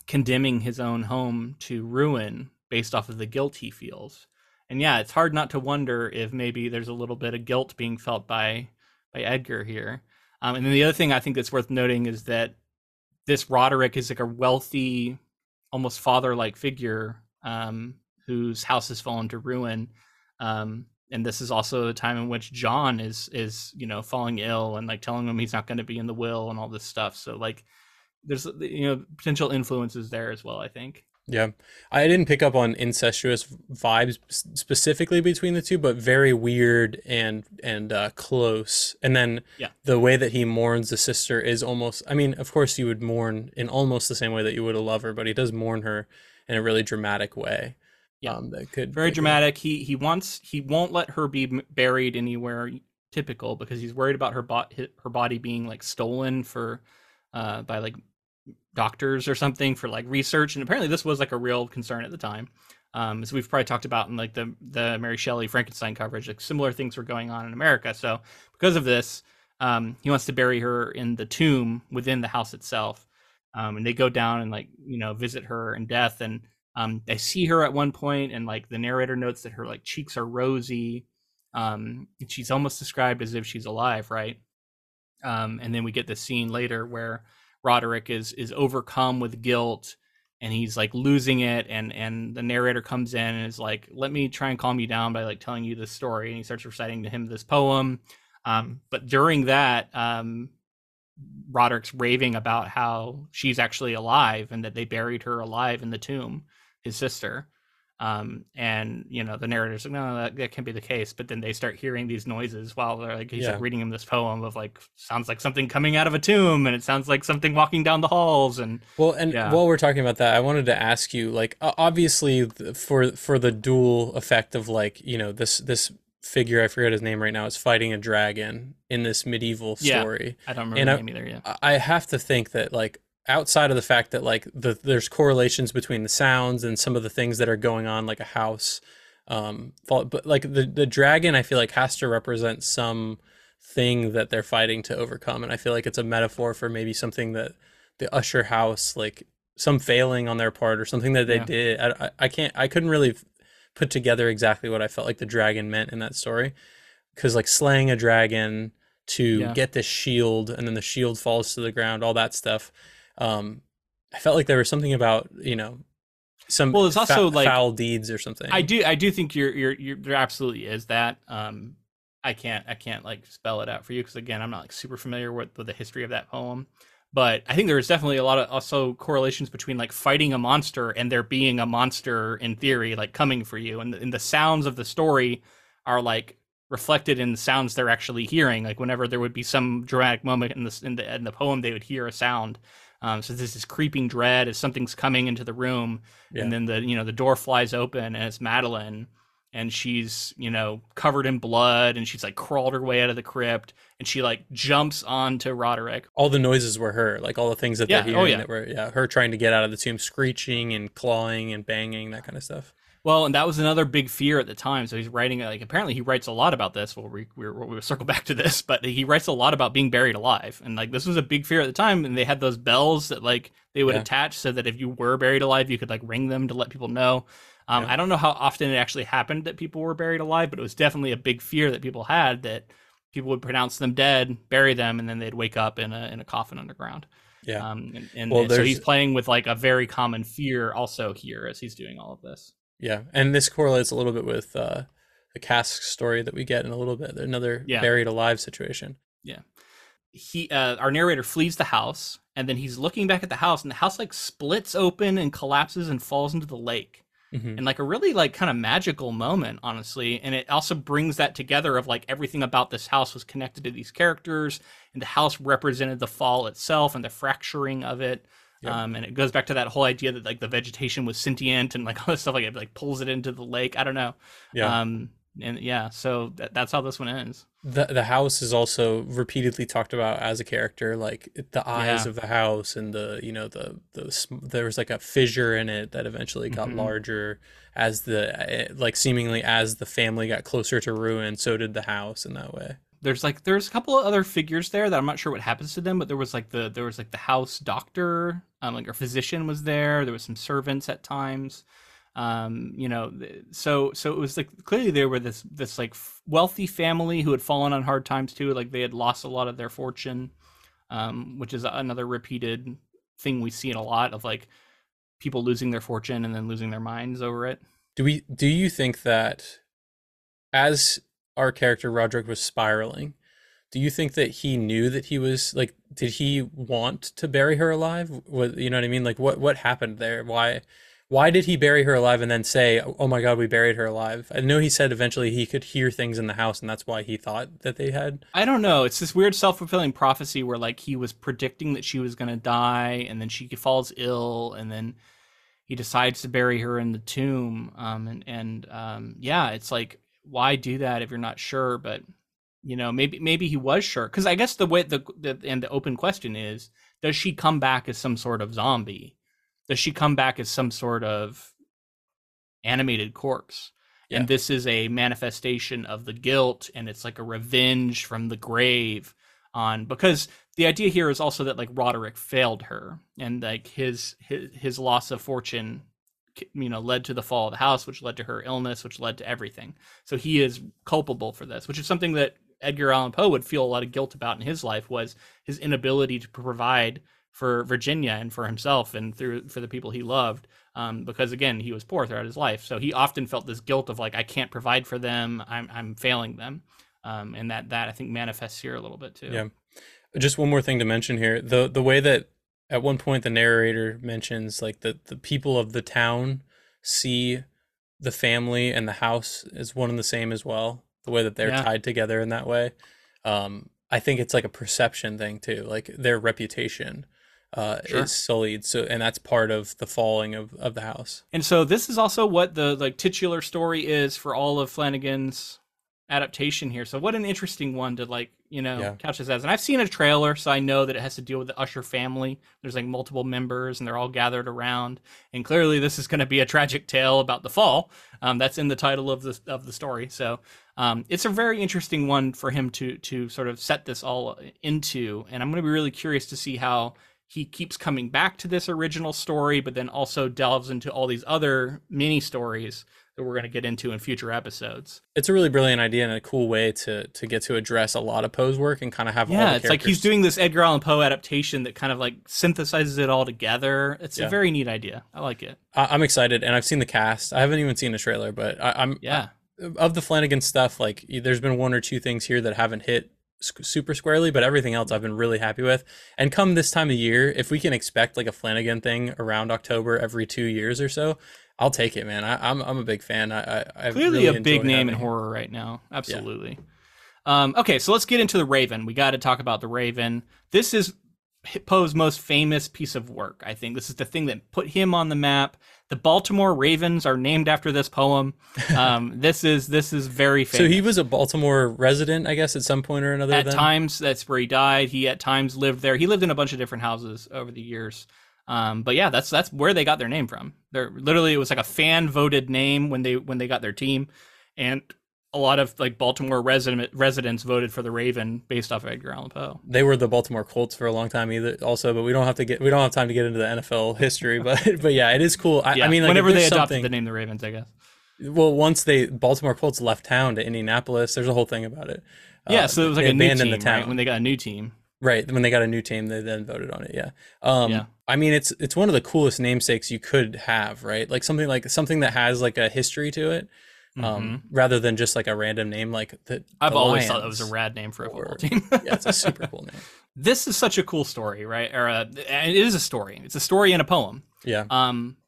condemning his own home to ruin based off of the guilt he feels. And yeah, it's hard not to wonder if maybe there's a little bit of guilt being felt by Edgar here. And then the other thing I think that's worth noting is that this Roderick is like a wealthy, almost father-like figure whose house has fallen to ruin, and this is also the time in which John is falling ill and like telling him he's not going to be in the will and all this stuff. So like there's potential influences there as well, I think. Yeah, I didn't pick up on incestuous vibes specifically between the two, but very weird and close. And then the way that he mourns the sister is almost, I mean, of course you would mourn in almost the same way that you would a lover, but he does mourn her in a really dramatic way. Yeah, that could very dramatic. He won't let her be buried anywhere typical because he's worried about her body being like stolen for by like doctors or something for like research, and apparently this was like a real concern at the time, as we've probably talked about in like the Mary Shelley Frankenstein coverage. Like similar things were going on in America, so because of this he wants to bury her in the tomb within the house itself, and they go down and like visit her in death, and they see her at one point, and like the narrator notes that her like cheeks are rosy, and she's almost described as if she's alive, right? And then we get this scene later where Roderick is overcome with guilt and he's like losing it, and the narrator comes in and is like, let me try and calm you down by like telling you this story, and he starts reciting to him this poem, but during that Roderick's raving about how she's actually alive and that they buried her alive in the tomb, his sister, and the narrator's like, no, that can't be the case. But then they start hearing these noises while they're like, he's like reading him this poem of like, sounds like something coming out of a tomb, and it sounds like something walking down the halls. And while we're talking about that, I wanted to ask you, like, obviously for the dual effect of like, this figure, I forget his name right now, is fighting a dragon in this medieval story. I don't remember the name either. I have to think that like, outside of the fact that like there's correlations between the sounds and some of the things that are going on, like a house but like the dragon, I feel like, has to represent some thing that they're fighting to overcome, and I feel like it's a metaphor for maybe something that the Usher house, like some failing on their part or something that they did. I couldn't really put together exactly what I felt like the dragon meant in that story, because like slaying a dragon to get this shield, and then the shield falls to the ground, all that stuff. I felt like there was something about, you know, some well, it's also like foul deeds or something. I do think you're there absolutely is that. I can't like spell it out for you, because again, I'm not like super familiar with the history of that poem. But I think there is definitely a lot of also correlations between like fighting a monster and there being a monster in theory like coming for you, and the sounds of the story are like reflected in the sounds they're actually hearing. Like whenever there would be some dramatic moment in the poem, they would hear a sound. So this is creeping dread as something's coming into the room, and then the door flies open and it's Madeline. And she's, you know, covered in blood, and she's like crawled her way out of the crypt, and she like jumps onto Roderick. All the noises were her, like all the things that they're hearing that were her trying to get out of the tomb, screeching and clawing and banging, that kind of stuff. Well, and that was another big fear at the time. So he's writing, like, apparently he writes a lot about this. Well, we'll circle back to this, but he writes a lot about being buried alive. And like, this was a big fear at the time. And they had those bells that like they would attach so that if you were buried alive, you could like ring them to let people know. I don't know how often it actually happened that people were buried alive, but it was definitely a big fear that people had, that people would pronounce them dead, bury them, and then they'd wake up in a coffin underground. Yeah. And so he's playing with like a very common fear also here as he's doing all of this. Yeah, and this correlates a little bit with the cask story that we get in a little bit. Another buried alive situation. Yeah, our narrator flees the house, and then he's looking back at the house, and the house like splits open and collapses and falls into the lake, and like a really like kind of magical moment, honestly. And it also brings that together of like everything about this house was connected to these characters, and the house represented the fall itself and the fracturing of it. Yep. And it goes back to that whole idea that like the vegetation was sentient and like all this stuff, like it like pulls it into the lake. I don't know. Yeah. So that's how this one ends. The house is also repeatedly talked about as a character, like the eyes of the house, and the, you know, the there was like a fissure in it that eventually got larger as the like seemingly as the family got closer to ruin. So did the house in that way. There's a couple of other figures there that I'm not sure what happens to them, but there was the house doctor, like her physician was there. There was some servants at times, So it was like clearly they were this like wealthy family who had fallen on hard times too. Like they had lost a lot of their fortune, which is another repeated thing we see in a lot of like people losing their fortune and then losing their minds over it. Do you think that as our character Roderick was spiraling, do you think that he knew that he was like, did he want to bury her alive? You know what I mean? Like what happened there? Why did he bury her alive and then say, oh my God, we buried her alive? I know he said eventually he could hear things in the house, and that's why he thought that they had. I don't know. It's this weird self-fulfilling prophecy where like he was predicting that she was going to die, and then she falls ill, and then he decides to bury her in the tomb. It's like, why do that if you're not sure? But you know, maybe he was sure, because I guess the way the open question is, does she come back as some sort of zombie? Does she come back as some sort of animated corpse? Yeah. And this is a manifestation of the guilt, and it's like a revenge from the grave on, because the idea here is also that like Roderick failed her, and like his loss of fortune, you know, led to the fall of the house, which led to her illness, which led to everything. So he is culpable for this, which is something that Edgar Allan Poe would feel a lot of guilt about in his life, was his inability to provide for Virginia and for himself and for the people he loved. Because again, he was poor throughout his life. So he often felt this guilt of like, I can't provide for them. I'm failing them. And that I think manifests here a little bit too. Yeah. Just one more thing to mention here. The way that, at one point, the narrator mentions like the people of the town see the family and the house as one and the same as well. The way that they're tied together in that way. I think it's like a perception thing too. Like their reputation is sullied. So, and that's part of the falling of the house. And so this is also what the like titular story is for all of Flanagan's adaptation here. So what an interesting one to like, you know, couch this as. And I've seen a trailer, so I know that it has to deal with the Usher family. There's like multiple members, and they're all gathered around. And clearly, this is going to be a tragic tale about the fall. That's in the title of the story. So it's a very interesting one for him to sort of set this all into. And I'm going to be really curious to see how he keeps coming back to this original story, but then also delves into all these other mini stories that we're going to get into in future episodes. It's a really brilliant idea and a cool way to get to address a lot of Poe's work and kind of have all the characters. It's like he's doing this Edgar Allan Poe adaptation that kind of like synthesizes it all together. It's a very neat idea. I like it. I'm excited, and I've seen the cast. I haven't even seen the trailer, but of the Flanagan stuff, like there's been one or two things here that haven't hit super squarely, but everything else I've been really happy with. And come this time of year, if we can expect like a Flanagan thing around October every 2 years or so, I'll take it, man. I'm a big fan. I clearly really a big name in horror right now. Absolutely. Yeah. Okay, so let's get into The Raven. We got to talk about The Raven. This is Poe's most famous piece of work. I think this is the thing that put him on the map. The Baltimore Ravens are named after this poem. This is very famous. So he was a Baltimore resident, I guess, at some point or another. At times, that's where he died. He at times lived there. He lived in a bunch of different houses over the years. But yeah, that's where they got their name from. They're literally, it was like a fan voted name when they got their team, and a lot of like Baltimore residents voted for the Raven based off of Edgar Allan Poe. They were the Baltimore Colts for a long time either, also, but we don't have time to get into the NFL history, but yeah, it is cool. I mean, like, whenever they adopted the name the Ravens, I guess. Well, once the Baltimore Colts left town to Indianapolis, there's a whole thing about it. Yeah, so it was like a new team, right? When they got a new team. Right, when they got a new team, they then voted on it. Yeah. I mean, it's one of the coolest namesakes you could have, right? Like something that has like a history to it. Rather than just like a random name, like I've always thought that was a rad name for a football team. Yeah, it's a super cool name. This is such a cool story, right? And it is a story. It's a story and a poem. Yeah.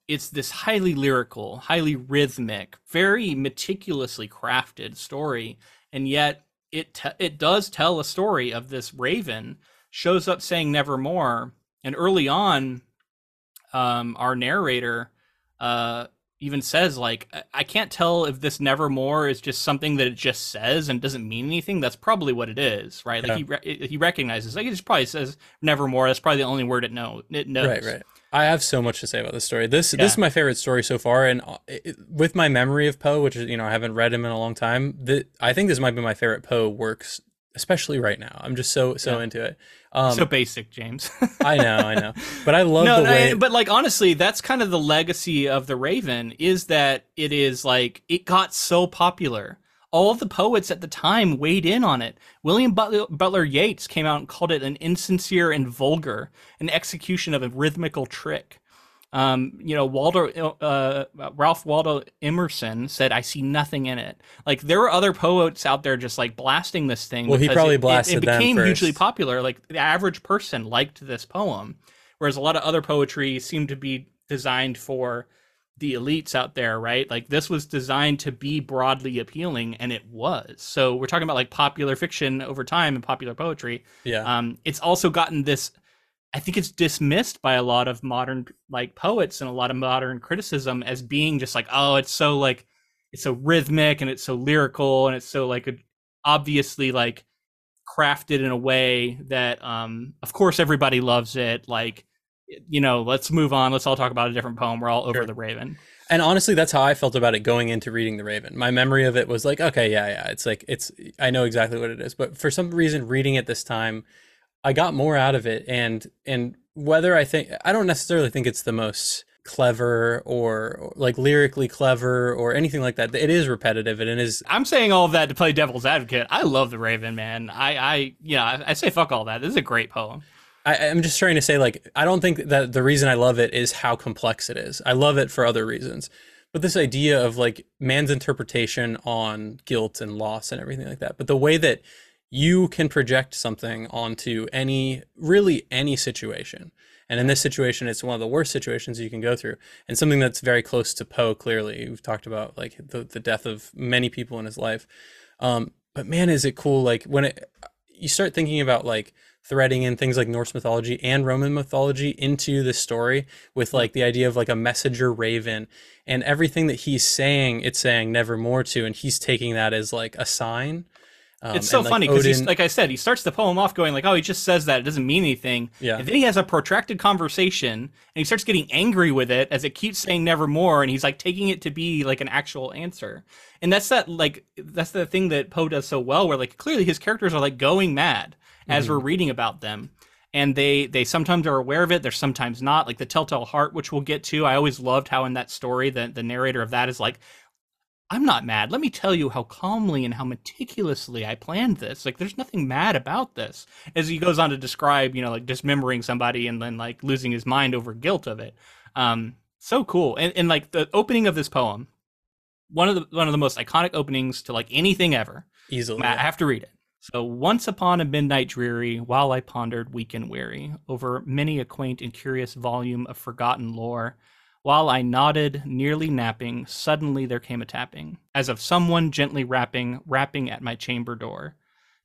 It's this highly lyrical, highly rhythmic, very meticulously crafted story, and yet it does tell a story of this raven shows up saying nevermore, and early on, our narrator, even says, like, I can't tell if this nevermore is just something that it just says and doesn't mean anything. That's probably what it is, right? Yeah. Like he recognizes, like, it just probably says nevermore. That's probably the only word it knows. Right. I have so much to say about this story. This is my favorite story so far, and with my memory of Poe, which is, you know, I haven't read him in a long time, I think this might be my favorite Poe works, especially right now. I'm just so into it. So basic, James. I know. But I love the way... But like, honestly, that's kind of the legacy of The Raven, is that it is like, it got so popular. All the poets at the time weighed in on it. William Butler Yeats came out and called it an insincere and vulgar, an execution of a rhythmical trick. Ralph Waldo Emerson said, "I see nothing in it." Like, there were other poets out there just like blasting this thing. Well, he probably blasted them first. It became hugely popular. Like, the average person liked this poem, whereas a lot of other poetry seemed to be designed for the elites out there, right? Like, this was designed to be broadly appealing, and it was. So we're talking about like popular fiction over time and popular poetry. Yeah. It's also gotten this. I think it's dismissed by a lot of modern like poets and a lot of modern criticism as being just like, oh, it's so like, it's so rhythmic and it's so lyrical and it's so like obviously like crafted in a way that of course everybody loves it. Like, you know, let's move on. Let's all talk about a different poem. We're all over The Raven. And honestly, that's how I felt about it going into reading The Raven. My memory of it was like, okay, yeah. It's like, I know exactly what it is, but for some reason reading it this time, I got more out of it, and whether I don't necessarily think it's the most clever or like lyrically clever or anything like that. It is repetitive, and it is. I'm saying all of that to play devil's advocate. I love The Raven, man. I say fuck all that. This is a great poem. I'm just trying to say, like, I don't think that the reason I love it is how complex it is. I love it for other reasons. But this idea of like man's interpretation on guilt and loss and everything like that. But the way that you can project something onto any situation. And in this situation, it's one of the worst situations you can go through. And something that's very close to Poe, clearly. We've talked about like the death of many people in his life. But man, is it cool. Like, when you start thinking about like threading in things like Norse mythology and Roman mythology into this story with like the idea of like a messenger raven and everything that he's saying, it's saying nevermore to, and he's taking that as like a sign. It's so funny because, like I said, he starts the poem off going like, oh, he just says that. It doesn't mean anything. Yeah. And then he has a protracted conversation, and he starts getting angry with it as it keeps saying nevermore. And he's like taking it to be like an actual answer. And that's the thing that Poe does so well, where like clearly his characters are like going mad as we're reading about them. And they sometimes are aware of it. They're sometimes not, like the Telltale Heart, which we'll get to. I always loved how in that story, the narrator of that is like, I'm not mad. Let me tell you how calmly and how meticulously I planned this. Like, there's nothing mad about this. As he goes on to describe, you know, like dismembering somebody and then like losing his mind over guilt of it. So cool. And like the opening of this poem, one of the most iconic openings to like anything ever. Easily. I have to read it. So, once upon a midnight dreary, while I pondered weak and weary over many a quaint and curious volume of forgotten lore, while I nodded, nearly napping, suddenly there came a tapping, as of someone gently rapping at my chamber door.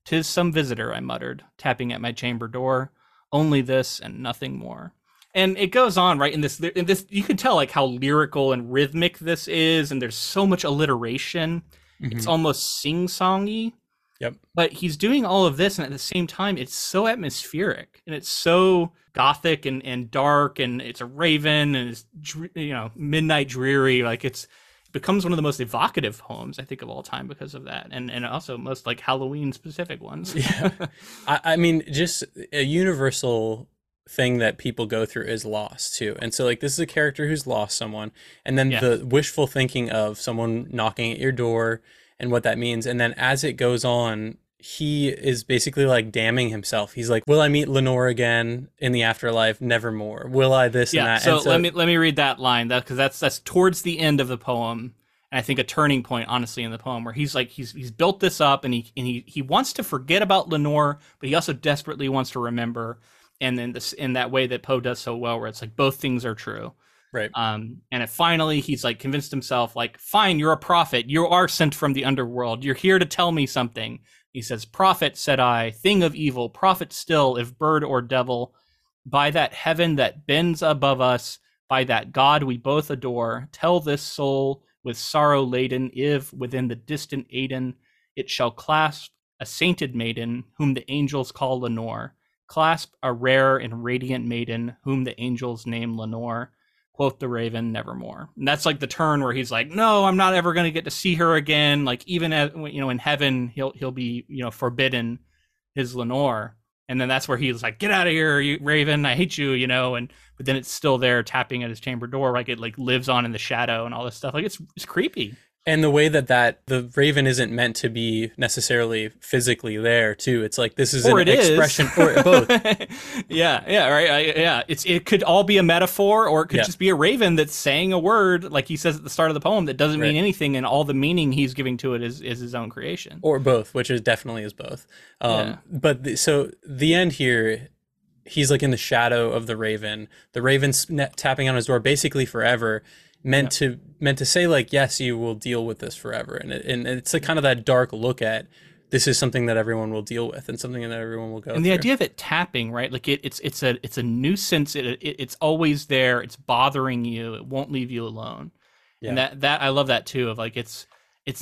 "'Tis some visitor," I muttered, tapping at my chamber door. Only this and nothing more. And it goes on, right? In this, you can tell like how lyrical and rhythmic this is, and there's so much alliteration. Mm-hmm. It's almost sing-songy. Yep. But he's doing all of this, and at the same time, it's so atmospheric, and it's so gothic and dark, and it's a raven, and it's, you know, midnight dreary. Like, it becomes one of the most evocative poems I think of all time because of that, and also most like Halloween specific ones. Yeah, I mean, just a universal thing that people go through is loss too, and so like this is a character who's lost someone, and then the wishful thinking of someone knocking at your door. And what that means. And then as it goes on, he is basically like damning himself. He's like, will I meet Lenore again in the afterlife? Nevermore. Will I this and that? So, let me read that line, because that's towards the end of the poem. And I think a turning point, honestly, in the poem where he's like, he's built this up and he wants to forget about Lenore, but he also desperately wants to remember. And then this, in that way that Poe does so well, where it's like both things are true. Right. And it finally, he's like convinced himself, like, fine, you're a prophet. You are sent from the underworld. You're here to tell me something. He says, prophet, said I, thing of evil, prophet still, if bird or devil, by that heaven that bends above us, by that God we both adore, tell this soul with sorrow laden, if within the distant Aden, it shall clasp a sainted maiden whom the angels call Lenore, clasp a rare and radiant maiden whom the angels name Lenore. Quoth the Raven, nevermore. And that's like the turn where he's like, no, I'm not ever going to get to see her again. Like, even at, you know, in heaven, he'll be, you know, forbidden his Lenore. And then that's where he's like, get out of here, you Raven, I hate you, you know. And but then it's still there tapping at his chamber door, like it like lives on in the shadow and all this stuff. Like, it's creepy. And the way that the Raven isn't meant to be necessarily physically there too. It's like this is an expression for both. Yeah, right. Yeah, it could all be a metaphor, or it could just be a raven that's saying a word, like he says at the start of the poem, that doesn't mean anything, and all the meaning he's giving to it is his own creation. Or both, which is definitely is both. But so the end here, he's like in the shadow of the Raven. The Raven's tapping on his door basically forever. Meant to say like, yes, you will deal with this forever, and it's a kind of that dark look at this is something that everyone will deal with and something that everyone will go through. And the idea of it tapping, right? Like it's a nuisance. It's always there. It's bothering you. It won't leave you alone. Yeah. And that I love that too. Of like it's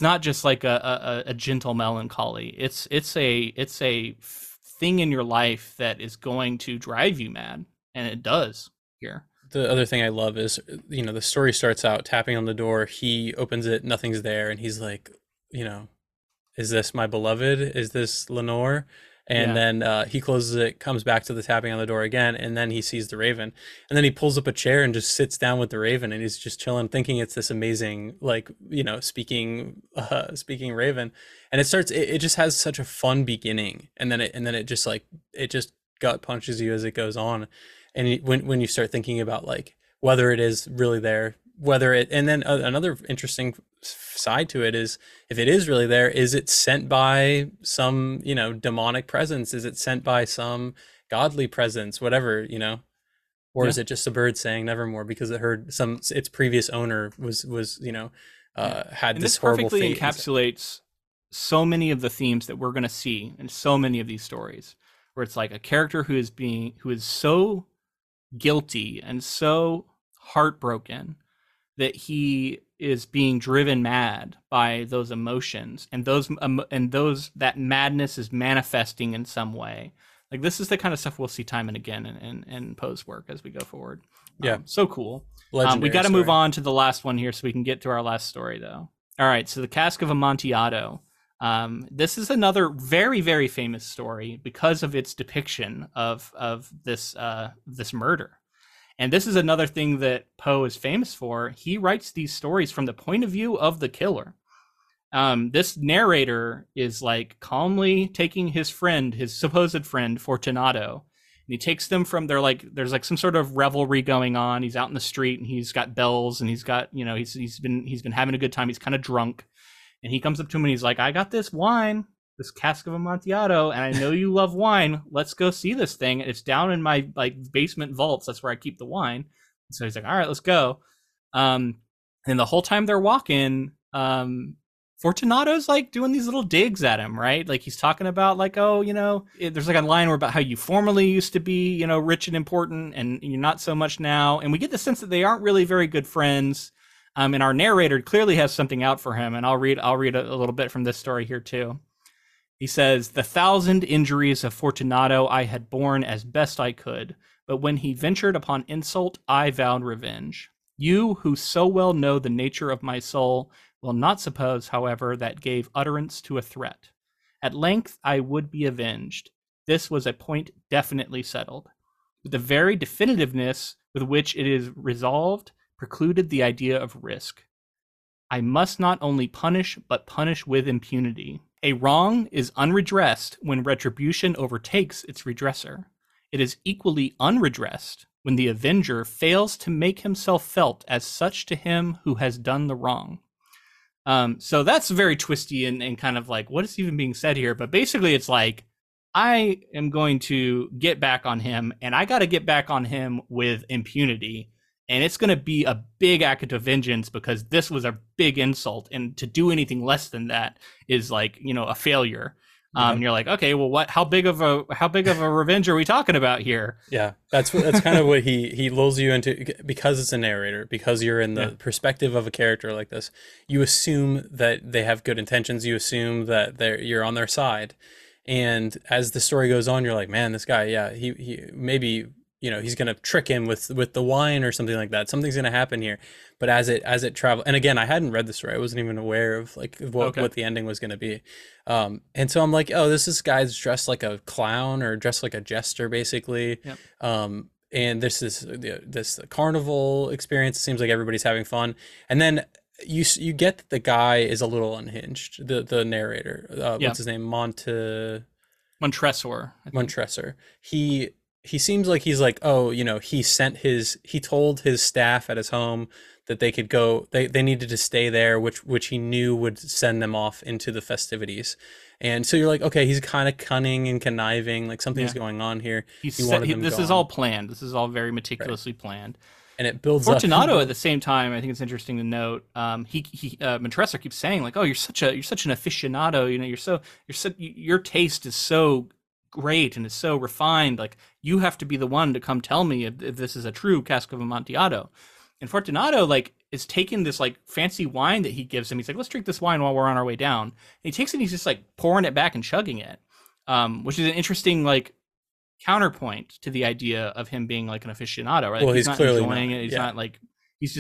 not just like a gentle melancholy. It's a thing in your life that is going to drive you mad, and it does here. The other thing I love is, you know, the story starts out tapping on the door. He opens it. Nothing's there. And he's like, you know, is this my beloved? Is this Lenore? And then he closes it, comes back to the tapping on the door again. And then he sees the Raven, and then he pulls up a chair and just sits down with the Raven, and he's just chilling, thinking it's this amazing, like, you know, speaking Raven. And it starts, it just has such a fun beginning. And then it just like, it just gut punches you as it goes on. And when you start thinking about like whether it is really there, and then another interesting side to it is, if it is really there, is it sent by some, you know, demonic presence? Is it sent by some godly presence? Whatever, you know, or is it just a bird saying nevermore because it heard its previous owner was you know, had this horrible fate. This perfectly encapsulates so many of the themes that we're going to see in so many of these stories, where it's like a character who is so guilty and so heartbroken that he is being driven mad by those emotions, and those that madness is manifesting in some way. Like, this is the kind of stuff we'll see time and again in Poe's work as we go forward. So cool. We got to move on to the last one here so we can get to our last story though. All right, so The Cask of Amontillado. This is another very, very famous story because of its depiction of this this murder. And this is another thing that Poe is famous for. He writes these stories from the point of view of the killer. This narrator is like calmly taking his friend, his supposed friend, Fortunato, and he takes them from their like, there's like some sort of revelry going on. He's out in the street and he's got bells and he's got, you know, he's been having a good time. He's kind of drunk, and he comes up to him and he's like, I got this wine, this cask of Amontillado, and I know you love wine. Let's go see this thing. It's down in my like basement vaults. That's where I keep the wine. And so he's like, all right, let's go. And the whole time they're walking, Fortunato's like doing these little digs at him, right? Like he's talking about like, oh, you know, there's like a line where about how you formerly used to be, you know, rich and important, and you're not so much now. And we get the sense that they aren't really very good friends. And our narrator clearly has something out for him. And I'll read a little bit from this story here too. He says, the 1,000 injuries of Fortunato I had borne as best I could, but when he ventured upon insult, I vowed revenge. You who so well know the nature of my soul will not suppose, however, that gave utterance to a threat. At length, I would be avenged. This was a point definitely settled. But the very definitiveness with which it is resolved precluded the idea of risk. I must not only punish, but punish with impunity. A wrong is unredressed when retribution overtakes its redresser. It is equally unredressed when the avenger fails to make himself felt as such to him who has done the wrong. So that's very twisty and kind of like, what is even being said here? But basically it's like, I am going to get back on him, and I got to get back on him with impunity. And it's going to be a big act of vengeance because this was a big insult. And to do anything less than that is like, you know, a failure. Yeah. And you're like, okay, well, what, how big of a revenge are we talking about here? Yeah. That's kind of what he lulls you into, because it's a narrator, because you're in the perspective of a character like this. You assume that they have good intentions. You assume that you're on their side. And as the story goes on, you're like, man, this guy, he maybe, you know, he's going to trick him with the wine or something like that. Something's going to happen here. But as it travels, and again, I hadn't read the story. I wasn't even aware of like what the ending was going to be. And so I'm like, oh, this guy's dressed like a clown or dressed like a jester, basically. Yep. And this is this carnival experience. It seems like everybody's having fun. And then you get that the guy is a little unhinged. The narrator, what's his name? Montresor. Montresor. He seems like he's like, oh, you know, he told his staff at his home that they could go, they needed to stay there, which he knew would send them off into the festivities. And so you're like, okay, he's kind of cunning and conniving, like something's going on here. This is all planned. This is all very meticulously planned. And it builds Fortunato up. At the same time, I think it's interesting to note. Montresor keeps saying like, oh, you're such an aficionado, you know, your taste is so great and is so refined, like you have to be the one to come tell me if this is a true cask of Amontillado. And Fortunato like is taking this like fancy wine that he gives him. He's like, let's drink this wine while we're on our way down, and he takes it and he's just like pouring it back and chugging it, which is an interesting like counterpoint to the idea of him being like an aficionado, right? Well, like, he's clearly not enjoying it. Not like he's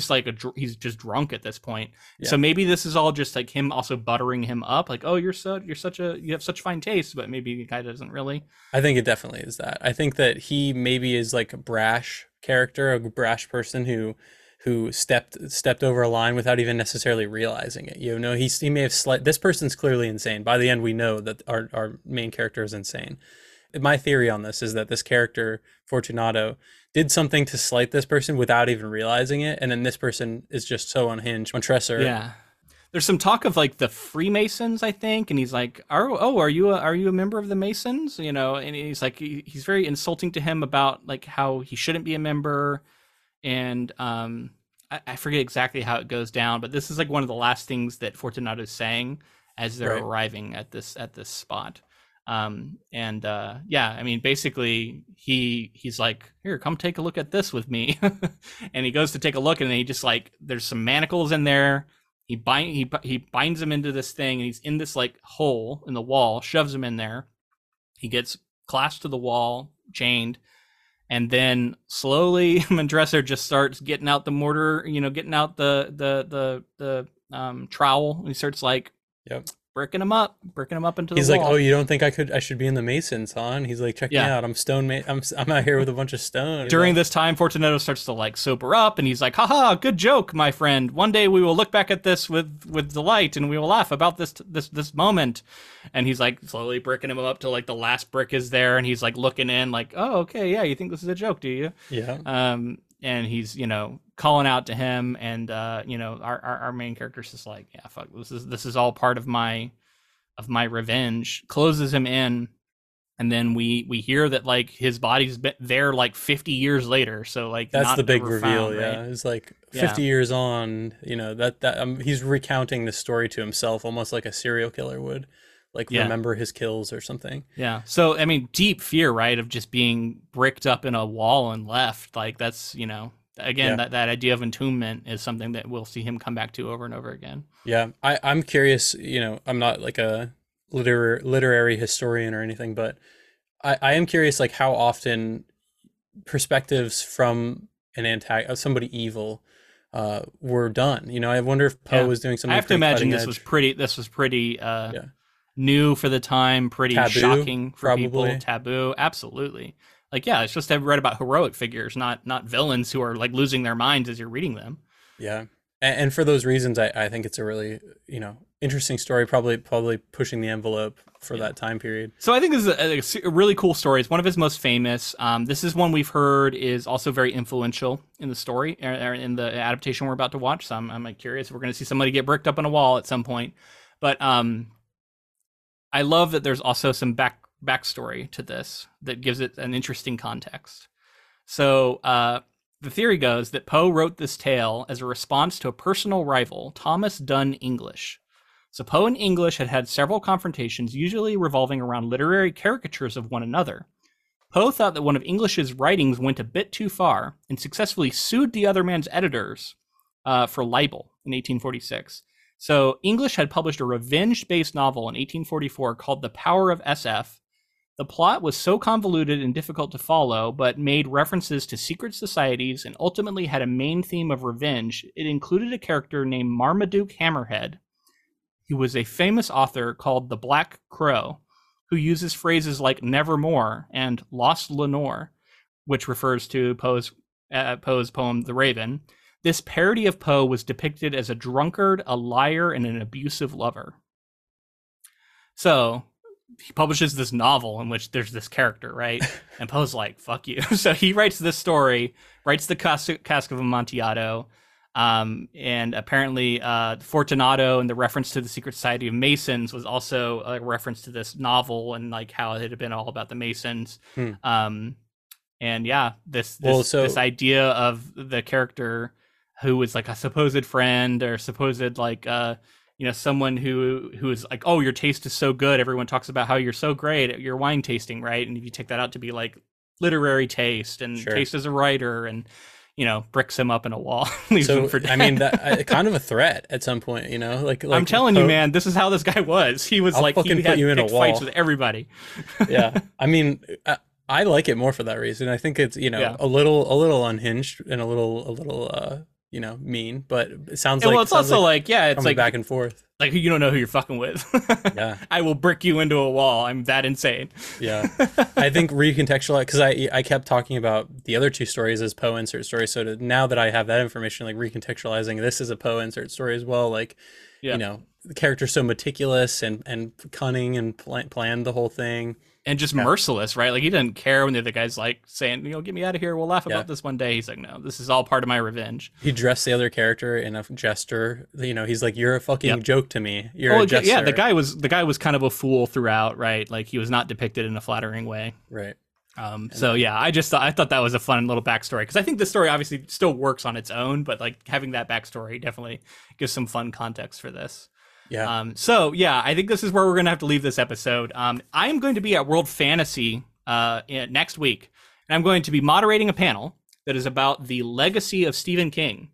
just drunk at this point. Yeah. So maybe this is all just like him also buttering him up, like, oh, you have such fine taste, but maybe the guy doesn't really. I think it definitely is that. I think that he maybe is like a brash person who stepped over a line without even necessarily realizing it. You know, he may have this person's clearly insane. By the end, we know that our main character is insane. My theory on this is that this character, Fortunato, did something to slight this person without even realizing it. And then this person is just so unhinged. Montresor. Yeah. There's some talk of like the Freemasons, I think. And he's like, oh, are you a member of the Masons? You know, and he's like, he's very insulting to him about like how he shouldn't be a member. And I forget exactly how it goes down, but this is like one of the last things that Fortunato's saying as they're arriving at this spot. I mean, basically he's like, here, come take a look at this with me. And he goes to take a look, and then he just like, there's some manacles in there. He binds him into this thing, and he's in this like hole in the wall, shoves him in there. He gets clasped to the wall, chained, and then slowly Montresor just starts getting out the mortar, you know, getting out the trowel. And he starts like, Breaking him up into the wall. He's like, oh, you don't think I should be in the Masons, huh? And he's like, check me out. I'm stone. I'm out here with a bunch of stone. During this time, Fortunato starts to like sober up, and he's like, haha, good joke, my friend. One day we will look back at this with delight, and we will laugh about this moment. And he's like slowly bricking him up till like the last brick is there, and he's like looking in, like, oh, okay, yeah, you think this is a joke, do you? Yeah. And he's, you know, calling out to him, and you know, our main character's just like, yeah, fuck, this is all part of my revenge. Closes him in, and then we hear that like his body's been there like 50 years later. So like that's the big reveal, right? Yeah, it's like 50 years on. You know that he's recounting the story to himself, almost like a serial killer would, like remember his kills or something. Yeah. So I mean, deep fear, right, of just being bricked up in a wall and left. Like that's, you know. Again, that idea of entombment is something that we'll see him come back to over and over again. Yeah, I'm curious, you know, I'm not like a literary historian or anything, but I am curious, like, how often perspectives from somebody evil were done. You know, I wonder if Poe was doing something. I have to imagine this was pretty new for the time, pretty taboo, shocking for people. Taboo, absolutely. Like, yeah, it's just to read about heroic figures, not villains who are like losing their minds as you're reading them. Yeah. And for those reasons, I think it's a really, you know, interesting story, probably pushing the envelope for that time period. So I think this is a really cool story. It's one of his most famous. This is one we've heard is also very influential in the story, or in the adaptation we're about to watch. So I'm like curious. We're going to see somebody get bricked up on a wall at some point. But I love that there's also some backstory to this that gives it an interesting context. So the theory goes that Poe wrote this tale as a response to a personal rival, Thomas Dunn English. So Poe and English had several confrontations, usually revolving around literary caricatures of one another. Poe thought that one of English's writings went a bit too far and successfully sued the other man's editors for libel in 1846. So English had published a revenge-based novel in 1844 called The Power of SF. The plot was so convoluted and difficult to follow, but made references to secret societies and ultimately had a main theme of revenge. It included a character named Marmaduke Hammerhead. He was a famous author called The Black Crow, who uses phrases like nevermore and lost Lenore, which refers to Poe's poem The Raven. This parody of Poe was depicted as a drunkard, a liar, and an abusive lover. So he publishes this novel in which there's this character, right? And Poe's like, fuck you. So he writes this story, writes The Cask of Amontillado, and apparently Fortunato and the reference to the Secret Society of Masons was also a reference to this novel and like how it had been all about the Masons. And yeah, this idea of the character who was like a supposed friend or supposed like... you know, someone who is like, oh, your taste is so good. Everyone talks about how you're so great at your wine tasting, right? And if you take that out to be like literary taste and taste as a writer, and you know, bricks him up in a wall, leaves him for dead. I mean, kind of a threat at some point, you know. Like I'm telling you, man, this is how this guy was. He was like, he had picked fights with everybody. Yeah, I mean, I like it more for that reason. I think it's, you know, a little unhinged and a little. You know, mean, but it sounds like... Well, it's also like yeah, it's like... back and forth. Like, you don't know who you're fucking with. Yeah. I will brick you into a wall. I'm that insane. Yeah. I think recontextualize... Because I kept talking about the other two stories as Poe insert stories, so now that I have that information, like, recontextualizing this is a Poe insert story as well, like, you know, the character's so meticulous and cunning and planned the whole thing. And just merciless, right? Like, he doesn't care when the other guy's like saying, you know, get me out of here, we'll laugh about this one day. He's like, no, this is all part of my revenge. He dressed the other character in a jester. You know, he's like, you're a fucking joke to me. You're a jester. Yeah, the guy was kind of a fool throughout, right? Like, he was not depicted in a flattering way. Right. So yeah, I thought that was a fun little backstory, because I think the story obviously still works on its own, but like having that backstory definitely gives some fun context for this. Yeah. So yeah, I think this is where we're going to have to leave this episode. I am going to be at World Fantasy next week, and I'm going to be moderating a panel that is about the legacy of Stephen King.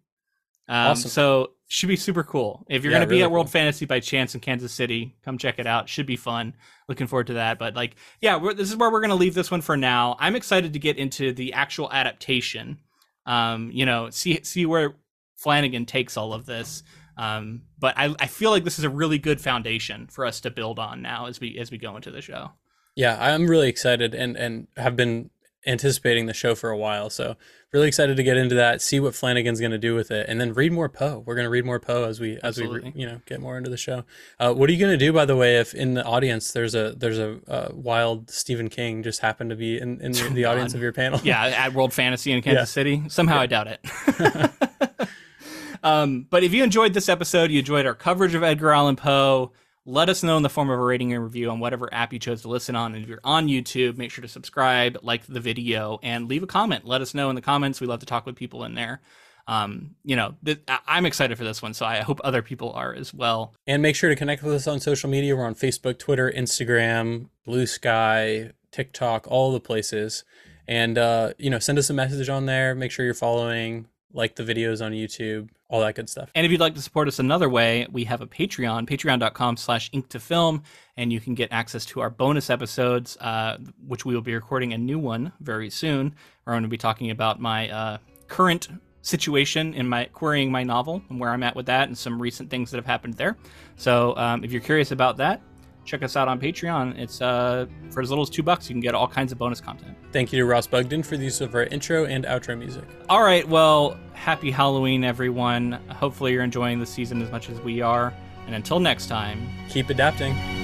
Awesome. So should be super cool. If you're going to be really at World Fantasy by chance in Kansas City, come check it out. Should be fun. Looking forward to that. But like, yeah, this is where we're going to leave this one for now. I'm excited to get into the actual adaptation. You know, see where Flanagan takes all of this. But I feel like this is a really good foundation for us to build on now as we go into the show. Yeah, I'm really excited and have been anticipating the show for a while. So really excited to get into that, see what Flanagan's going to do with it, and then read more Poe. We're going to read more Poe as we get more into the show. What are you going to do, by the way, if in the audience there's a wild Stephen King just happened to be in the audience of your panel? Yeah, at World Fantasy in Kansas City. Somehow I doubt it. But if you enjoyed this episode, you enjoyed our coverage of Edgar Allan Poe, let us know in the form of a rating and review on whatever app you chose to listen on. And if you're on YouTube, make sure to subscribe, like the video, and leave a comment. Let us know in the comments. We love to talk with people in there. I'm excited for this one, so I hope other people are as well. And make sure to connect with us on social media. We're on Facebook, Twitter, Instagram, Blue Sky, TikTok, all the places. And, send us a message on there. Make sure you're following, like the videos on YouTube, all that good stuff. And if you'd like to support us another way, we have a Patreon, patreon.com/inktofilm, and you can get access to our bonus episodes, which we will be recording a new one very soon. We're going to be talking about my current situation in my querying my novel and where I'm at with that and some recent things that have happened there. So if you're curious about that, check us out on Patreon. It's for as little as $2, you can get all kinds of bonus content. Thank you to Ross Bugden for the use of our intro and outro music. All right, well, happy Halloween, everyone. Hopefully you're enjoying the season as much as we are. And until next time, keep adapting.